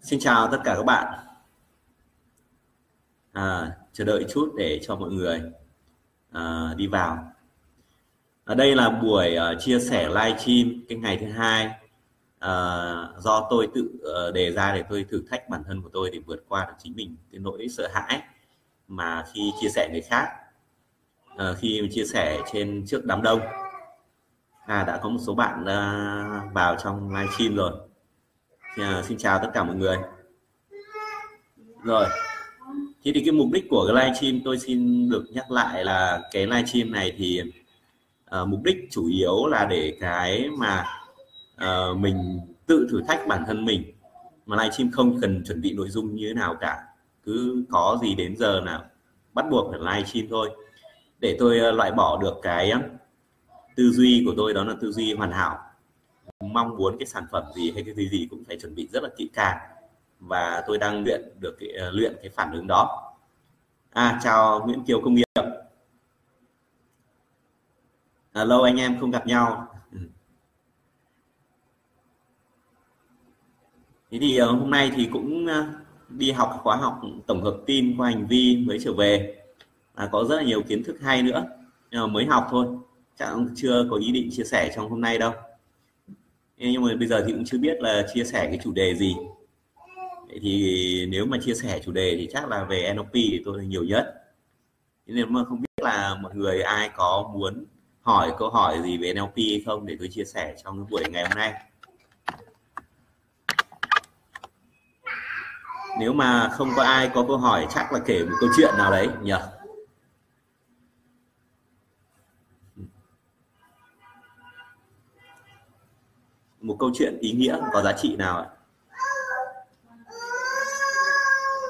Xin chào tất cả các bạn. Chờ đợi chút để cho mọi người đi vào. Đây là buổi chia sẻ livestream cái ngày thứ hai do tôi tự đề ra để tôi thử thách bản thân của tôi để vượt qua được chính mình cái nỗi sợ hãi mà khi chia sẻ người khác, khi chia sẻ trên trước đám đông. Đã có một số bạn vào trong livestream rồi. Xin chào tất cả mọi người. Rồi. Thế thì cái mục đích của cái livestream tôi xin được nhắc lại là cái livestream này thì mục đích chủ yếu là để cái mà mình tự thử thách bản thân mình. Mà livestream không cần chuẩn bị nội dung như thế nào cả. Cứ có gì đến giờ nào bắt buộc phải livestream thôi. Để tôi loại bỏ được cái tư duy của tôi, đó là tư duy hoàn hảo. Mong muốn cái sản phẩm gì hay cái gì cũng phải chuẩn bị rất là kỹ càng. Và tôi đang luyện cái phản ứng đó. Chào Nguyễn Kiều Công Nghiệp. Lâu anh em không gặp nhau. Thế thì hôm nay thì cũng đi học khóa học tổng hợp tin qua hành vi mới trở về. Có rất là nhiều kiến thức hay nữa. Nhưng mà mới học thôi. Chắc cũng chưa có ý định chia sẻ trong hôm nay đâu. Nhưng mà bây giờ thì cũng chưa biết là chia sẻ cái chủ đề gì. Vậy thì nếu mà chia sẻ chủ đề thì chắc là về NLP thì tôi nhiều nhất. Nên mà không biết là mọi người ai có muốn hỏi câu hỏi gì về NLP hay không để tôi chia sẻ trong cái buổi ngày hôm nay. Nếu mà không có ai có câu hỏi chắc là kể một câu chuyện nào đấy nhỉ? Một câu chuyện ý nghĩa có giá trị nào ạ?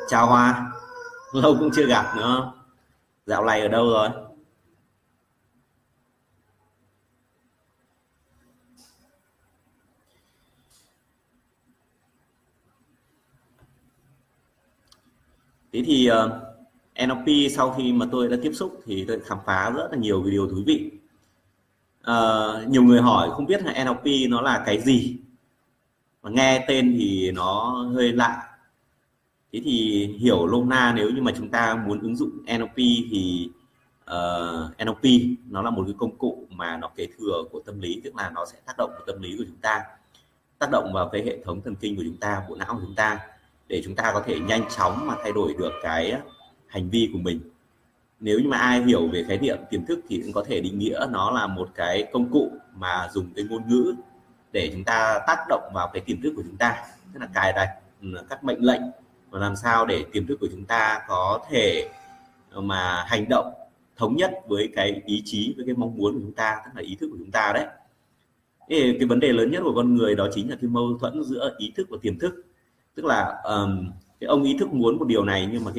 Chào Hoa, lâu cũng chưa gặp nữa. Dạo này ở đâu rồi? Thế thì NLP sau khi mà tôi đã tiếp xúc thì tôi khám phá rất là nhiều điều thú vị. Nhiều người hỏi không biết là NLP nó là cái gì, mà nghe tên thì nó hơi lạ. Thế thì hiểu lôm na, nếu như mà chúng ta muốn ứng dụng NLP thì NLP nó là một cái công cụ mà nó kế thừa của tâm lý, tức là nó sẽ tác động vào tâm lý của chúng ta, tác động vào cái hệ thống thần kinh của chúng ta, bộ não của chúng ta, để chúng ta có thể nhanh chóng mà thay đổi được cái hành vi của mình. Nếu như mà ai hiểu về khái niệm tiềm thức thì cũng có thể định nghĩa nó là một cái công cụ mà dùng cái ngôn ngữ để chúng ta tác động vào cái tiềm thức của chúng ta, tức là cài đặt các mệnh lệnh và làm sao để tiềm thức của chúng ta có thể mà hành động thống nhất với cái ý chí, với cái mong muốn của chúng ta, tức là ý thức của chúng ta đấy. Cái vấn đề lớn nhất của con người đó chính là cái mâu thuẫn giữa ý thức và tiềm thức. Tức là cái ông ý thức muốn một điều này, nhưng mà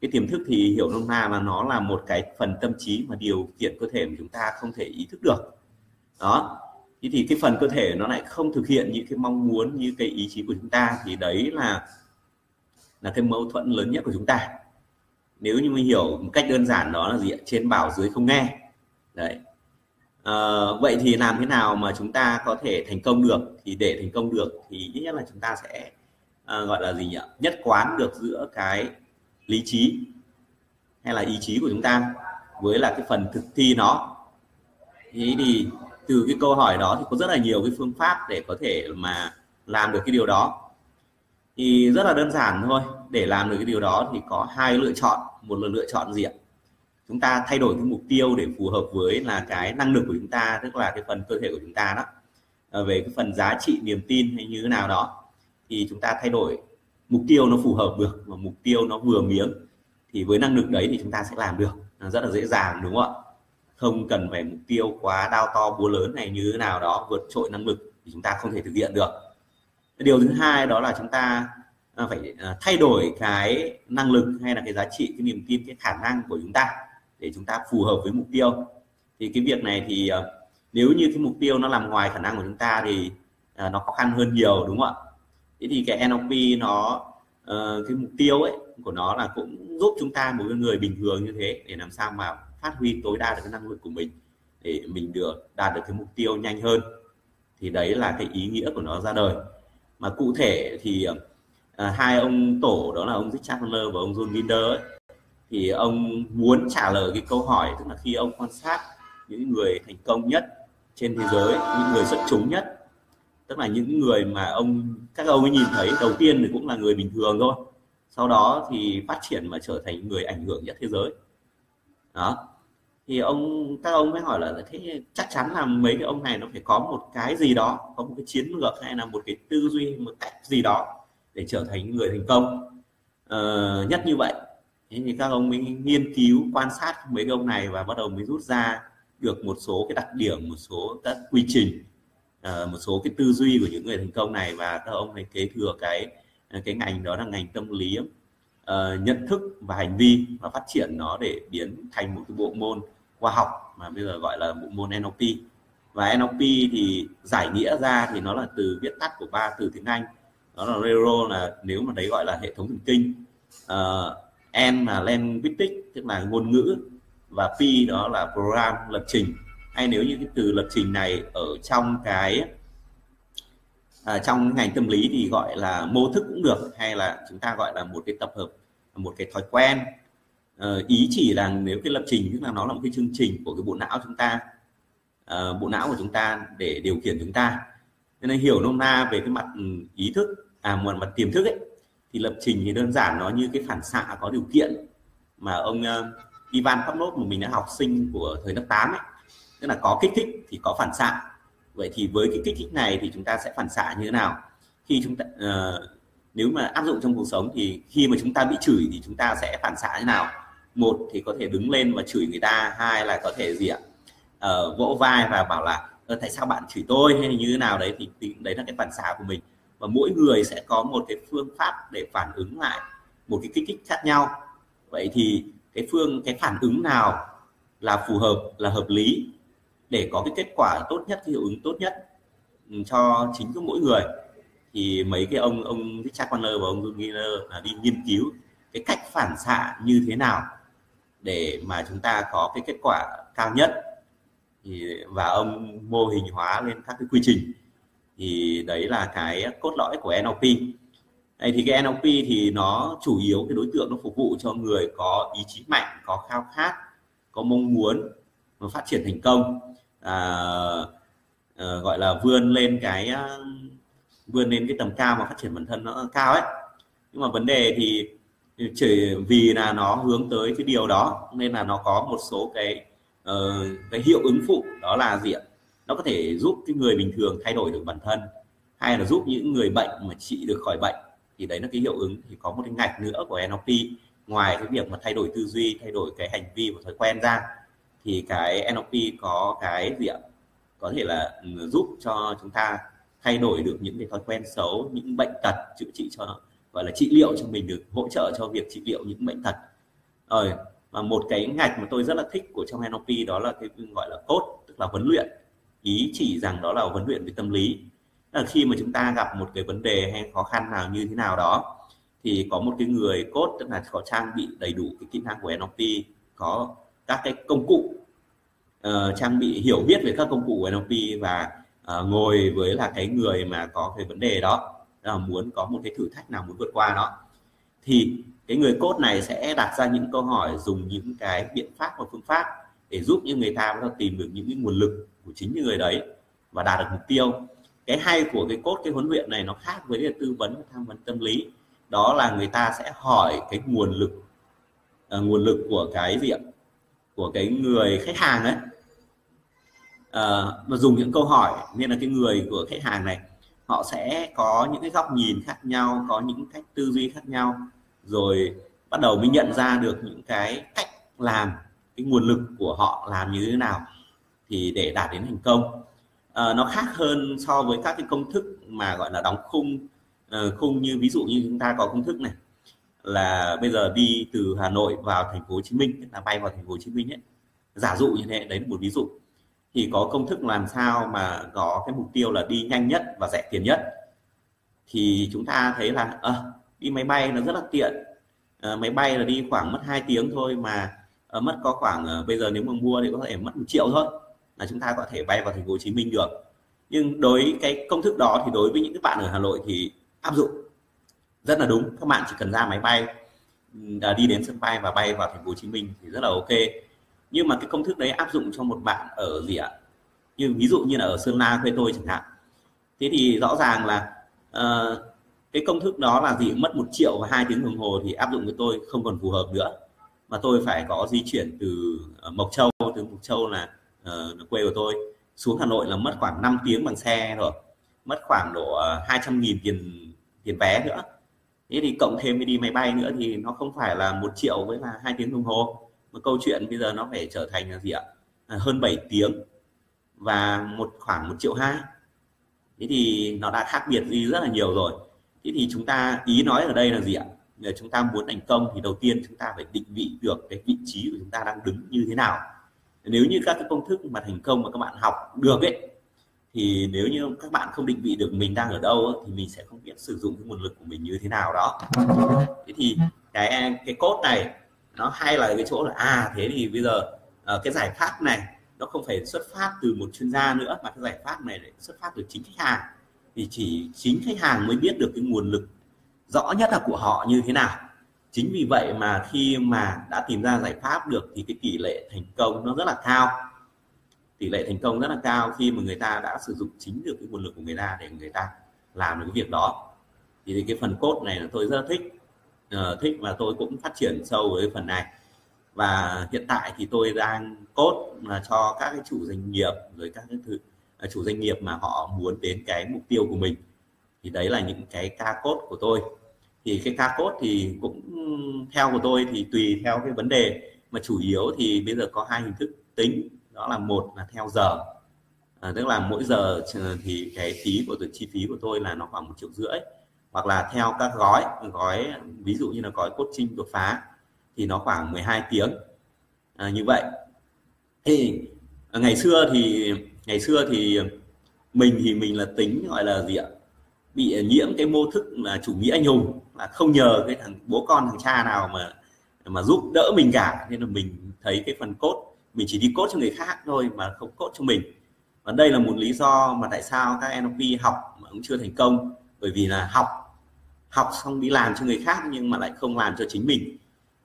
cái tiềm thức thì hiểu nôm na là nó là một cái phần tâm trí mà điều khiển cơ thể của chúng ta không thể ý thức được. Đó. Thế thì cái phần cơ thể nó lại không thực hiện những cái mong muốn, như cái ý chí của chúng ta, thì đấy là cái mâu thuẫn lớn nhất của chúng ta. Nếu như mình hiểu một cách đơn giản đó là gì ạ? Trên bảo dưới không nghe. Đấy. Vậy thì làm thế nào mà chúng ta có thể thành công được? Thì để thành công được thì ít nhất là chúng ta sẽ gọi là gì nhỉ? Nhất quán được giữa cái lý trí hay là ý chí của chúng ta với là cái phần thực thi nó. Thế thì từ cái câu hỏi đó thì có rất là nhiều cái phương pháp để có thể mà làm được cái điều đó. Thì rất là đơn giản thôi, để làm được cái điều đó thì có hai lựa chọn. Một là lựa chọn gì ạ? Chúng ta thay đổi cái mục tiêu để phù hợp với là cái năng lực của chúng ta, tức là cái phần cơ thể của chúng ta đó. Về cái phần giá trị, niềm tin hay như thế nào đó thì chúng ta thay đổi mục tiêu nó phù hợp được, và mục tiêu nó vừa miếng thì với năng lực đấy thì chúng ta sẽ làm được rất là dễ dàng, đúng không ạ? Không cần phải mục tiêu quá đao to búa lớn này như thế nào đó vượt trội năng lực thì chúng ta không thể thực hiện được. Điều thứ hai đó là chúng ta phải thay đổi cái năng lực hay là cái giá trị, cái niềm tin, cái khả năng của chúng ta để chúng ta phù hợp với mục tiêu. Thì cái việc này thì nếu như cái mục tiêu nó nằm ngoài khả năng của chúng ta thì nó khó khăn hơn nhiều, đúng không ạ? Thế thì cái NLP nó cái mục tiêu ấy của nó là cũng giúp chúng ta, một người bình thường như thế, để làm sao mà phát huy tối đa được cái năng lực của mình để mình được đạt được cái mục tiêu nhanh hơn. Thì đấy là cái ý nghĩa của nó ra đời. Mà cụ thể thì hai ông tổ đó là ông Richard Bandler và ông John Grinder ấy, thì ông muốn trả lời cái câu hỏi, tức là khi ông quan sát những người thành công nhất trên thế giới, những người xuất chúng nhất, tức là những người mà các ông ấy nhìn thấy đầu tiên thì cũng là người bình thường thôi, sau đó thì phát triển mà trở thành người ảnh hưởng nhất thế giới đó. Thì các ông mới hỏi là thế chắc chắn là mấy cái ông này nó phải có một cái gì đó, có một cái chiến lược hay là một cái tư duy, một cách gì đó để trở thành người thành công nhất như vậy. Thế thì các ông mới nghiên cứu quan sát mấy cái ông này và bắt đầu mới rút ra được một số cái đặc điểm, một số các quy trình, một số cái tư duy của những người thành công này, và các ông ấy kế thừa cái ngành đó là ngành tâm lý, nhận thức và hành vi, và phát triển nó để biến thành một cái bộ môn khoa học mà bây giờ gọi là bộ môn NLP. Và NLP thì giải nghĩa ra thì nó là từ viết tắt của ba từ tiếng Anh, đó là neuro, là nếu mà đấy gọi là hệ thống thần kinh, N là linguistic, tức là ngôn ngữ, và P đó là program, lập trình. Hay nếu như cái từ lập trình này ở trong ngành tâm lý thì gọi là mô thức cũng được, hay là chúng ta gọi là một cái tập hợp, một cái thói quen. Ý chỉ là nếu cái lập trình tức là nó là một cái chương trình của cái bộ não chúng ta, bộ não của chúng ta để điều khiển chúng ta. Nên hiểu nôm na về cái mặt ý thức, mặt tiềm thức ấy, thì lập trình thì đơn giản nó như cái phản xạ có điều kiện mà ông Ivan Pavlov mà mình đã học sinh của thời lớp 8 ấy, tức là có kích thích thì có phản xạ. Vậy thì với cái kích thích này thì chúng ta sẽ phản xạ như thế nào? Khi chúng ta nếu mà áp dụng trong cuộc sống thì khi mà chúng ta bị chửi thì chúng ta sẽ phản xạ như thế nào? Một thì có thể đứng lên và chửi người ta, hai là có thể vỗ vai và bảo là tại sao bạn chửi tôi hay như thế nào đấy, thì đấy là cái phản xạ của mình. Và mỗi người sẽ có một cái phương pháp để phản ứng lại một cái kích thích khác nhau. Vậy thì cái phản ứng nào là phù hợp, là hợp lý để có cái kết quả tốt nhất, hiệu ứng tốt nhất cho chính của mỗi người. Thì mấy cái ông Richard Bandler và ông John Grinder là đi nghiên cứu cái cách phản xạ như thế nào để mà chúng ta có cái kết quả cao nhất. Và ông mô hình hóa lên các cái quy trình. Thì đấy là cái cốt lõi của NLP. Thì cái NLP thì nó chủ yếu cái đối tượng nó phục vụ cho người có ý chí mạnh, có khao khát, có mong muốn mà phát triển thành công, gọi là vươn lên cái tầm cao mà phát triển bản thân nó cao ấy. Nhưng mà vấn đề thì chỉ vì là nó hướng tới cái điều đó nên là nó có một số cái hiệu ứng phụ, đó là gì ạ? Nó có thể giúp cái người bình thường thay đổi được bản thân, hay là giúp những người bệnh mà trị được khỏi bệnh. Thì đấy là cái hiệu ứng. Thì có một cái ngạch nữa của NLP, ngoài cái việc mà thay đổi tư duy, thay đổi cái hành vi và thói quen ra, thì cái NLP có cái gì ạ? Có thể là giúp cho chúng ta thay đổi được những cái thói quen xấu, những bệnh tật, chữa trị cho, gọi là trị liệu cho mình, được hỗ trợ cho việc trị liệu những bệnh tật. Và một cái ngạch mà tôi rất là thích của trong NLP đó là cái gọi là cốt, tức là huấn luyện. Ý chỉ rằng đó là huấn luyện về tâm lý. Là khi mà chúng ta gặp một cái vấn đề hay khó khăn nào như thế nào đó, thì có một cái người cốt, tức là có trang bị đầy đủ cái kỹ năng của NLP, có các cái công cụ, trang bị hiểu biết về các công cụ của NLP, và ngồi với là cái người mà có cái vấn đề đó, muốn có một cái thử thách nào muốn vượt qua đó, thì cái người cốt này sẽ đặt ra những câu hỏi, dùng những cái biện pháp và phương pháp để giúp những người ta bắt đầu tìm được những cái nguồn lực của chính những người đấy và đạt được mục tiêu. Cái hay của cái cốt, cái huấn luyện này nó khác với cái tư vấn, tham vấn tâm lý, đó là người ta sẽ hỏi cái nguồn lực của cái gì ạ, của cái người khách hàng ấy, mà dùng những câu hỏi. Nên là cái người của khách hàng này họ sẽ có những cái góc nhìn khác nhau, có những cách tư duy khác nhau, rồi bắt đầu mới nhận ra được những cái cách làm, cái nguồn lực của họ làm như thế nào thì để đạt đến thành công. Nó khác hơn so với các cái công thức mà gọi là đóng khung, như ví dụ như chúng ta có công thức này là bây giờ đi từ Hà Nội vào thành phố Hồ Chí Minh, tức là bay vào thành phố Hồ Chí Minh ấy, giả dụ như thế, đấy là một ví dụ. Thì có công thức làm sao mà có cái mục tiêu là đi nhanh nhất và rẻ tiền nhất, thì chúng ta thấy là đi máy bay nó rất là tiện, máy bay là đi khoảng mất 2 tiếng thôi mà mất có khoảng, bây giờ nếu mà mua thì có thể mất 1 triệu thôi là chúng ta có thể bay vào thành phố Hồ Chí Minh được. Nhưng đối với cái công thức đó thì đối với những các bạn ở Hà Nội thì áp dụng rất là đúng. Các bạn chỉ cần ra máy bay, đi đến sân bay và bay vào thành phố Hồ Chí Minh thì rất là ok. Nhưng mà cái công thức đấy áp dụng cho một bạn ở gì ạ? Như ví dụ như là ở Sơn La thuê tôi chẳng hạn. Thế thì rõ ràng là cái công thức đó là gì, mất 1 triệu và 2 tiếng đồng hồ thì áp dụng với tôi không còn phù hợp nữa, mà tôi phải có di chuyển từ Mộc Châu, từ Mộc Châu là quê của tôi, xuống Hà Nội là mất khoảng 5 tiếng bằng xe rồi, mất khoảng độ 200.000 tiền vé nữa. Thế thì cộng thêm cái đi máy bay nữa thì nó không phải là 1 triệu với là 2 tiếng đồng hồ, mà câu chuyện bây giờ nó phải trở thành là gì ạ, hơn 7 tiếng và khoảng 1,2 triệu. Thế thì nó đã khác biệt gì rất là nhiều rồi. Thế thì chúng ta ý nói ở đây là gì ạ? Nếu chúng ta muốn thành công thì đầu tiên chúng ta phải định vị được cái vị trí của chúng ta đang đứng như thế nào. Nếu như các cái công thức mà thành công mà các bạn học được ấy, thì nếu như các bạn không định vị được mình đang ở đâu ấy, thì mình sẽ không biết sử dụng cái nguồn lực của mình như thế nào đó. Thế thì cái code này nó hay là cái chỗ là thế thì bây giờ cái giải pháp này nó không phải xuất phát từ một chuyên gia nữa, mà cái giải pháp này xuất phát từ chính khách hàng. Thì chỉ chính khách hàng mới biết được cái nguồn lực rõ nhất là của họ như thế nào. Chính vì vậy mà khi mà đã tìm ra giải pháp được thì cái tỷ lệ thành công nó rất là cao. Tỷ lệ thành công rất là cao khi mà người ta đã sử dụng chính được cái nguồn lực của người ta để người ta làm được cái việc đó. Thì cái phần code này là tôi rất là thích và tôi cũng phát triển sâu với phần này. Và hiện tại thì tôi đang code cho các cái chủ doanh nghiệp, rồi các cái chủ doanh nghiệp mà họ muốn đến cái mục tiêu của mình. Thì đấy là những cái ca code của tôi. Thì cái ca code thì cũng theo của tôi thì tùy theo cái vấn đề, mà chủ yếu thì bây giờ có 2 hình thức tính. Đó là một là theo giờ, tức là mỗi giờ thì cái phí của chi phí của tôi là nó khoảng 1,5 triệu, hoặc là theo các gói ví dụ như là gói coaching đột phá thì nó khoảng 12 tiếng như vậy. Thì ngày xưa thì mình là tính gọi là gì ạ, bị nhiễm cái mô thức là chủ nghĩa anh hùng, là không nhờ cái thằng bố con thằng cha nào mà giúp đỡ mình cả, nên là mình thấy cái phần code mình chỉ đi code cho người khác thôi mà không code cho mình. Và đây là một lý do mà tại sao các NLP học mà cũng chưa thành công, bởi vì là học xong đi làm cho người khác nhưng mà lại không làm cho chính mình.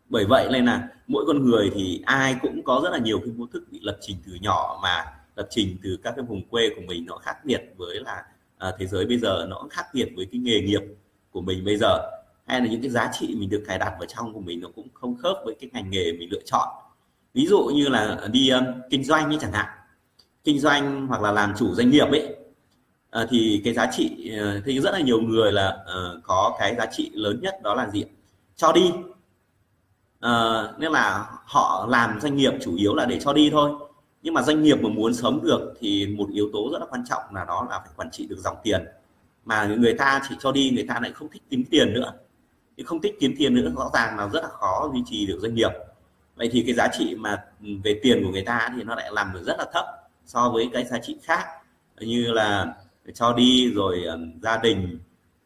Bởi vậy nên là mỗi con người thì ai cũng có rất là nhiều cái mô thức bị lập trình từ nhỏ, mà lập trình từ các cái vùng quê của mình nó khác biệt với là thế giới bây giờ, nó khác biệt với cái nghề nghiệp của mình bây giờ, hay là những cái giá trị mình được cài đặt vào trong của mình nó cũng không khớp với cái ngành nghề mình lựa chọn. Ví dụ như là đi kinh doanh ấy chẳng hạn, kinh doanh hoặc là làm chủ doanh nghiệp ấy, thì cái giá trị thì rất là nhiều người là có cái giá trị lớn nhất đó là gì, cho đi. Nên là họ làm doanh nghiệp chủ yếu là để cho đi thôi. Nhưng mà doanh nghiệp mà muốn sống được thì một yếu tố rất là quan trọng là đó là phải quản trị được dòng tiền. Mà người ta chỉ cho đi, người ta lại không thích kiếm tiền nữa. Thì không thích kiếm tiền nữa rõ ràng là rất là khó duy trì được doanh nghiệp. Vậy thì cái giá trị mà về tiền của người ta thì nó lại làm được rất là thấp so với cái giá trị khác, như là cho đi, rồi gia đình,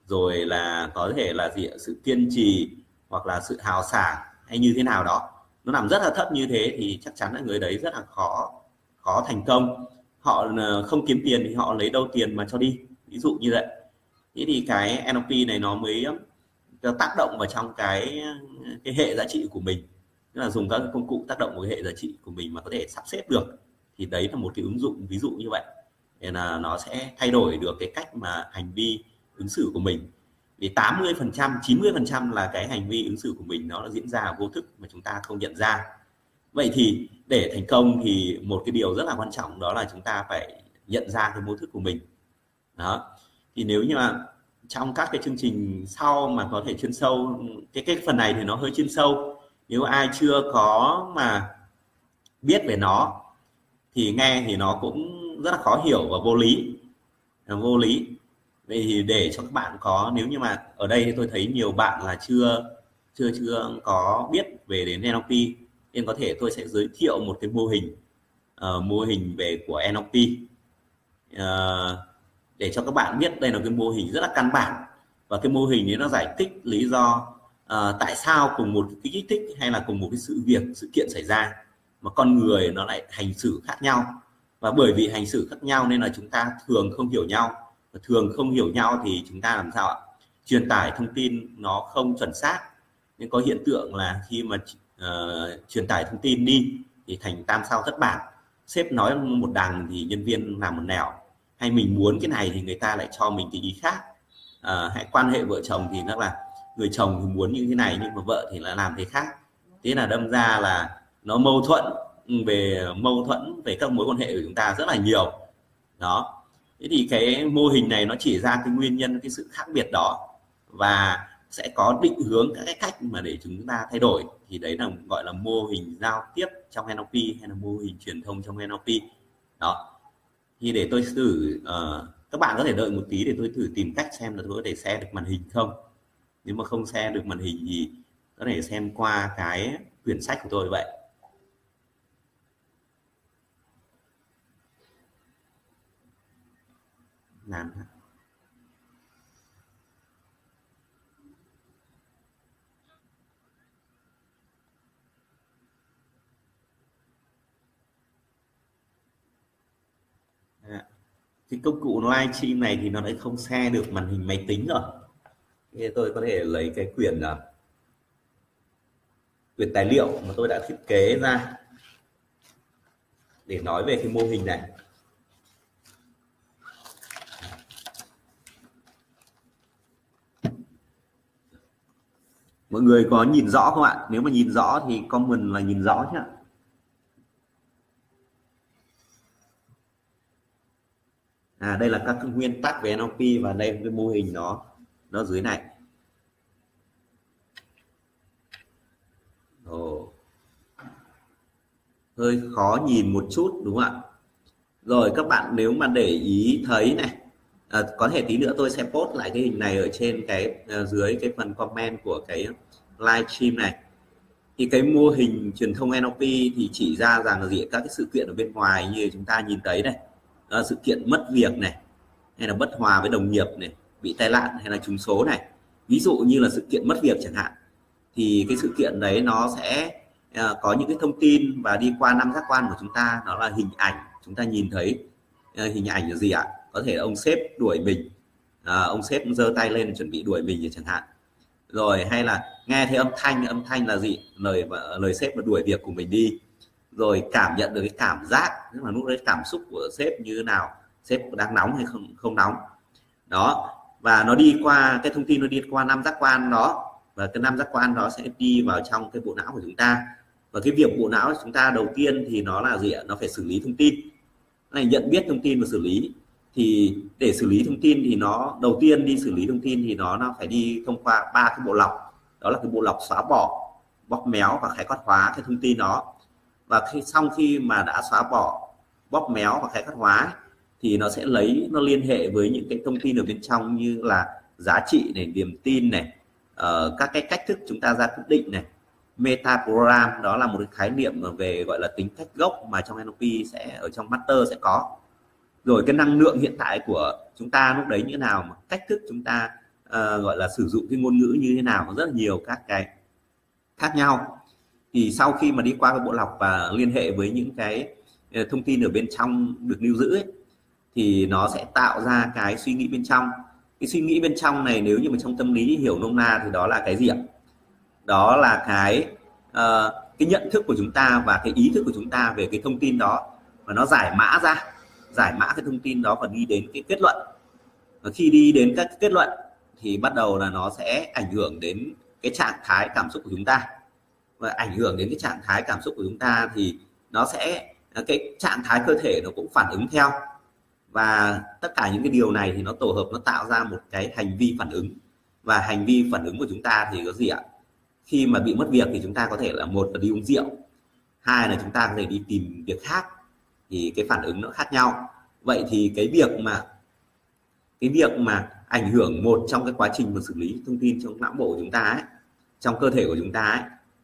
rồi là có thể là gì, sự kiên trì hoặc là sự hào sảng hay như thế nào đó. Nó làm rất là thấp như thế thì chắc chắn là người đấy rất là khó thành công. Họ không kiếm tiền thì họ lấy đâu tiền mà cho đi, ví dụ như vậy. Thế thì cái NLP này nó mới tác động vào trong cái hệ giá trị của mình, tức là dùng các công cụ tác động vào cái hệ giá trị của mình mà có thể sắp xếp được, thì đấy là một cái ứng dụng ví dụ như vậy. Nên là nó sẽ thay đổi được cái cách mà hành vi ứng xử của mình. Vì 80%, 90% là cái hành vi ứng xử của mình nó diễn ra vô thức mà chúng ta không nhận ra. Vậy thì để thành công thì một cái điều rất là quan trọng đó là chúng ta phải nhận ra cái mô thức của mình. Đó. Thì nếu như là trong các cái chương trình sau mà có thể chuyên sâu, cái phần này thì nó hơi chuyên sâu. Nếu ai chưa có mà biết về nó thì nghe thì nó cũng rất là khó hiểu và vô lý. Vậy thì để cho các bạn có, nếu như mà ở đây thì tôi thấy nhiều bạn là chưa có biết về đến NLP, nên có thể tôi sẽ giới thiệu một cái mô hình về của NLP để cho các bạn biết đây là cái mô hình rất là căn bản, và cái mô hình ấy nó giải thích lý do tại sao cùng một cái kích thích hay là cùng một cái sự kiện xảy ra mà con người nó lại hành xử khác nhau. Và bởi vì hành xử khác nhau nên là chúng ta thường không hiểu nhau. Và thường không hiểu nhau thì chúng ta làm sao ạ? Truyền tải thông tin nó không chuẩn xác. Nên có hiện tượng là khi mà truyền tải thông tin đi thì thành tam sao thất bản. Sếp nói một đằng thì nhân viên làm một nẻo. Hay mình muốn cái này thì người ta lại cho mình cái ý khác. Hãy quan hệ vợ chồng thì nó là người chồng thì muốn như thế này nhưng mà vợ thì lại làm thế khác. Thế là đâm ra là nó mâu thuẫn về các mối quan hệ của chúng ta rất là nhiều đó. Thế thì cái mô hình này nó chỉ ra cái nguyên nhân, cái sự khác biệt đó, và sẽ có định hướng các cái cách mà để chúng ta thay đổi. Thì đấy là gọi là mô hình giao tiếp trong NLP hay là mô hình truyền thông trong NLP đó. Thì để tôi thử, các bạn có thể đợi một tí để tôi thử tìm cách xem là tôi có thể share được màn hình không. Nếu mà không share được màn hình thì có thể xem qua cái quyển sách của tôi vậy. Làm cái công cụ live stream này thì nó lại không share được màn hình máy tính rồi. Thế tôi có thể lấy cái quyển tài liệu mà tôi đã thiết kế ra để nói về cái mô hình này. Mọi người có nhìn rõ không ạ? Nếu mà nhìn rõ thì comment là nhìn rõ chứ ạ. Đây là các nguyên tắc về NLP và đây là cái mô hình nó dưới này. Hơi khó nhìn một chút đúng không ạ? Rồi các bạn nếu mà để ý thấy này, có thể tí nữa tôi sẽ post lại cái hình này ở trên cái dưới cái phần comment của cái live stream này. Thì cái mô hình truyền thông NLP thì chỉ ra rằng là gì, các cái sự kiện ở bên ngoài như chúng ta nhìn thấy này, sự kiện mất việc này, hay là bất hòa với đồng nghiệp này, bị tai nạn hay là trúng số này, ví dụ như là sự kiện mất việc chẳng hạn, thì cái sự kiện đấy nó sẽ có những cái thông tin và đi qua năm giác quan của chúng ta, nó là hình ảnh. Chúng ta nhìn thấy hình ảnh là gì ạ? Có thể ông sếp đuổi mình, ông sếp giơ tay lên chuẩn bị đuổi mình chẳng hạn. Rồi hay là nghe thấy âm thanh là gì? Lời sếp mà đuổi việc của mình đi. Rồi cảm nhận được cái cảm giác, tức là lúc đấy cảm xúc của sếp như thế nào, sếp đang nóng hay không nóng. Đó, và nó đi qua cái thông tin, nó đi qua năm giác quan đó, và cái năm giác quan đó sẽ đi vào trong cái bộ não của chúng ta. Và cái việc bộ não của chúng ta đầu tiên thì nó là gì ạ? Nó phải xử lý thông tin. Này, nhận biết thông tin và xử lý. Thì để xử lý thông tin thì nó đầu tiên đi xử lý thông tin thì nó phải đi thông qua ba cái bộ lọc. Đó là cái bộ lọc xóa bỏ, bóp méo và khái quát hóa cái thông tin đó. Và sau khi mà đã xóa bỏ, bóp méo và khái quát hóa thì nó sẽ nó liên hệ với những cái thông tin ở bên trong như là giá trị này, niềm tin này, các cái cách thức chúng ta ra quyết định này. Metaprogram đó là một cái khái niệm về gọi là tính cách gốc mà trong NLP sẽ ở trong master sẽ có. Rồi cái năng lượng hiện tại của chúng ta lúc đấy như thế nào, mà cách thức chúng ta gọi là sử dụng cái ngôn ngữ như thế nào, nó rất là nhiều các cái khác nhau. Thì sau khi mà đi qua cái bộ lọc và liên hệ với những cái thông tin ở bên trong được lưu giữ ấy, thì nó sẽ tạo ra cái suy nghĩ bên trong. Cái suy nghĩ bên trong này nếu như mà trong tâm lý hiểu nôm na thì đó là cái gì ạ? Đó là cái nhận thức của chúng ta và cái ý thức của chúng ta về cái thông tin đó, và nó giải mã cái thông tin đó và đi đến cái kết luận. Và khi đi đến các kết luận thì bắt đầu là nó sẽ ảnh hưởng đến cái trạng thái cảm xúc của chúng ta. Và ảnh hưởng đến cái trạng thái cảm xúc của chúng ta thì nó sẽ cái trạng thái cơ thể nó cũng phản ứng theo. Và tất cả những cái điều này thì nó tổ hợp, nó tạo ra một cái hành vi phản ứng. Và hành vi phản ứng của chúng ta thì có gì ạ? Khi mà bị mất việc thì chúng ta có thể là một là đi uống rượu, hai là chúng ta có thể đi tìm việc khác. Thì cái phản ứng nó khác nhau. Vậy thì cái việc mà ảnh hưởng một trong cái quá trình mà xử lý thông tin trong não bộ của chúng ta ấy, trong cơ thể của chúng ta ấy,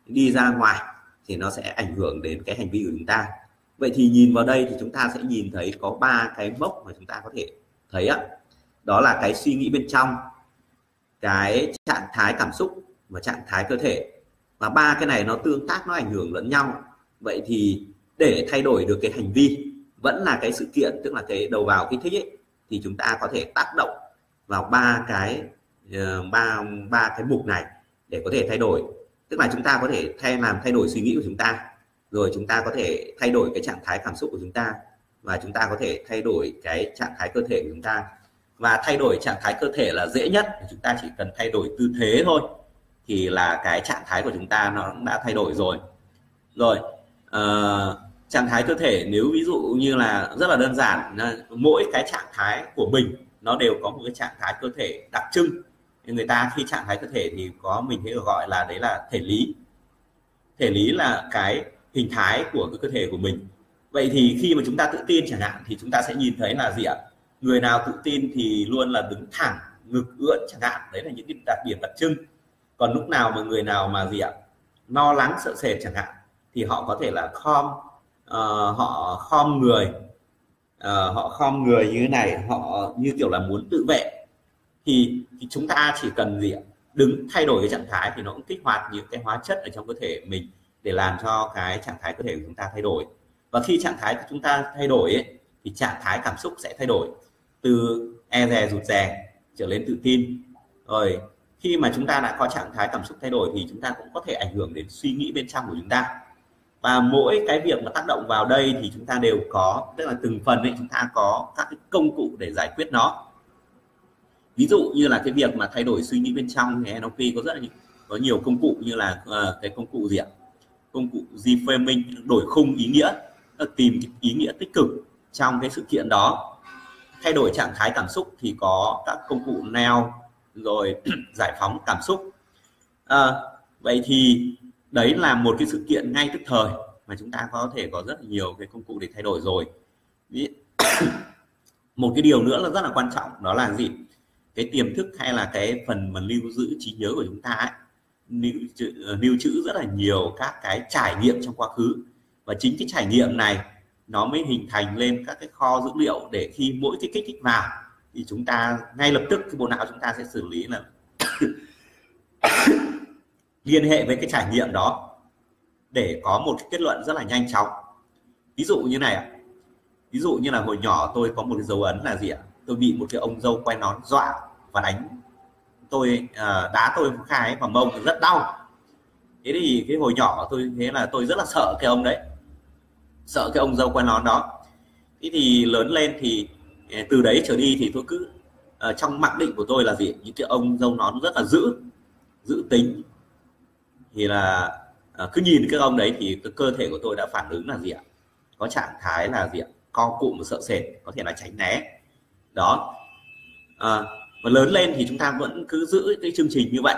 đi ra ngoài thì nó sẽ ảnh hưởng đến cái hành vi của chúng ta. Vậy thì nhìn vào đây thì chúng ta sẽ nhìn thấy có ba cái mốc mà chúng ta có thể thấy ạ. Đó là cái suy nghĩ bên trong, cái trạng thái cảm xúc và trạng thái cơ thể. Và ba cái này nó tương tác, nó ảnh hưởng lẫn nhau. Vậy thì để thay đổi được cái hành vi vẫn là cái sự kiện, tức là cái đầu vào kích thích ấy, thì chúng ta có thể tác động vào ba cái mục này để có thể thay đổi. Tức là chúng ta có thể làm thay đổi suy nghĩ của chúng ta, rồi chúng ta có thể thay đổi cái trạng thái cảm xúc của chúng ta, và chúng ta có thể thay đổi cái trạng thái cơ thể của chúng ta. Và thay đổi trạng thái cơ thể là dễ nhất, chúng ta chỉ cần thay đổi tư thế thôi thì là cái trạng thái của chúng ta nó đã thay đổi rồi. Trạng thái cơ thể, nếu ví dụ như là rất là đơn giản, mỗi cái trạng thái của mình nó đều có một cái trạng thái cơ thể đặc trưng. Người ta khi trạng thái cơ thể thì mình hay gọi là đấy là thể lý. Thể lý là cái hình thái của cái cơ thể của mình. Vậy thì khi mà chúng ta tự tin chẳng hạn thì chúng ta sẽ nhìn thấy là gì ạ? Người nào tự tin thì luôn là đứng thẳng, ngực ưỡn chẳng hạn, đấy là những cái đặc điểm đặc trưng. Còn lúc nào mà người nào mà lo lắng sợ sệt chẳng hạn thì họ có thể là khom người như thế này, họ như kiểu là muốn tự vệ. Thì chúng ta chỉ cần đứng thay đổi cái trạng thái thì nó cũng kích hoạt những cái hóa chất ở trong cơ thể mình để làm cho cái trạng thái cơ thể của chúng ta thay đổi. Và khi trạng thái của chúng ta thay đổi ấy, thì trạng thái cảm xúc sẽ thay đổi từ e dè rụt rè trở lên tự tin. Rồi khi mà chúng ta đã có trạng thái cảm xúc thay đổi thì chúng ta cũng có thể ảnh hưởng đến suy nghĩ bên trong của chúng ta. Và mỗi cái việc mà tác động vào đây thì chúng ta đều có, tức là từng phần ấy, chúng ta có các cái công cụ để giải quyết nó. Ví dụ như là cái việc mà thay đổi suy nghĩ bên trong thì NLP có nhiều công cụ, như là cái công cụ công cụ reframing, đổi khung ý nghĩa, tìm ý nghĩa tích cực trong cái sự kiện đó. Thay đổi trạng thái cảm xúc thì có các công cụ NEO, rồi giải phóng cảm xúc. Vậy thì đấy là một cái sự kiện ngay tức thời mà chúng ta có thể có rất là nhiều cái công cụ để thay đổi rồi. Một cái điều nữa là rất là quan trọng, đó là gì? Cái tiềm thức hay là cái phần mà lưu giữ trí nhớ của chúng ta ấy, lưu trữ rất là nhiều các cái trải nghiệm trong quá khứ, và chính cái trải nghiệm này nó mới hình thành lên các cái kho dữ liệu để khi mỗi cái kích thích vào thì chúng ta ngay lập tức cái bộ não chúng ta sẽ xử lý là liên hệ với cái trải nghiệm đó để có một cái kết luận rất là nhanh chóng. Ví dụ như này, ví dụ như là hồi nhỏ tôi có một cái dấu ấn là tôi bị một cái ông dâu quay nón dọa và đánh tôi, đá tôi một cái vào mông rất đau. Thế thì cái hồi nhỏ tôi rất là sợ cái ông đấy, sợ cái ông dâu quay nón đó. Thế thì lớn lên thì từ đấy trở đi thì tôi cứ trong mặc định của tôi là những cái ông dâu nón rất là dữ tính, thì là cứ nhìn cái ông đấy thì cơ thể của tôi đã phản ứng là có trạng thái là co cụm và sợ sệt, có thể là tránh né đó. Và lớn lên thì chúng ta vẫn cứ giữ cái chương trình như vậy,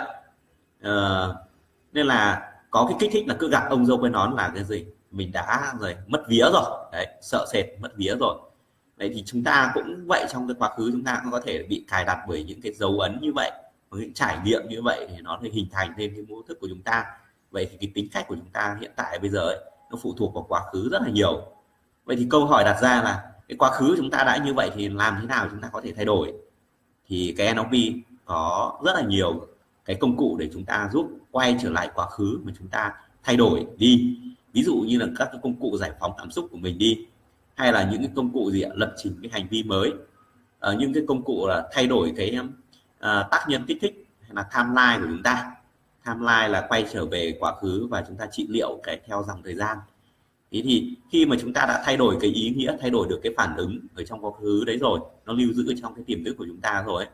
nên là có cái kích thích là cứ gặp ông dâu quay nón là cái mình đã rồi mất vía rồi đấy, sợ sệt mất vía rồi đấy. Thì chúng ta cũng vậy, trong cái quá khứ chúng ta cũng có thể bị cài đặt bởi những cái dấu ấn như vậy, những trải nghiệm như vậy, thì nó hình thành thêm cái mô thức của chúng ta. Vậy thì cái tính cách của chúng ta hiện tại bây giờ ấy, nó phụ thuộc vào quá khứ rất là nhiều. Vậy thì câu hỏi đặt ra là cái quá khứ chúng ta đã như vậy thì làm thế nào chúng ta có thể thay đổi? Thì cái NLP có rất là nhiều cái công cụ để chúng ta giúp quay trở lại quá khứ mà chúng ta thay đổi đi. Ví dụ như là các cái công cụ giải phóng cảm xúc của mình đi, hay là những cái công cụ lập trình cái hành vi mới, những cái công cụ là thay đổi cái tác nhân kích thích, hay là timeline của chúng ta. Timeline là quay trở về quá khứ và chúng ta trị liệu cái theo dòng thời gian. Thế thì khi mà chúng ta đã thay đổi cái ý nghĩa, thay đổi được cái phản ứng ở trong quá khứ đấy rồi, nó lưu giữ trong cái tiềm thức của chúng ta rồi ấy,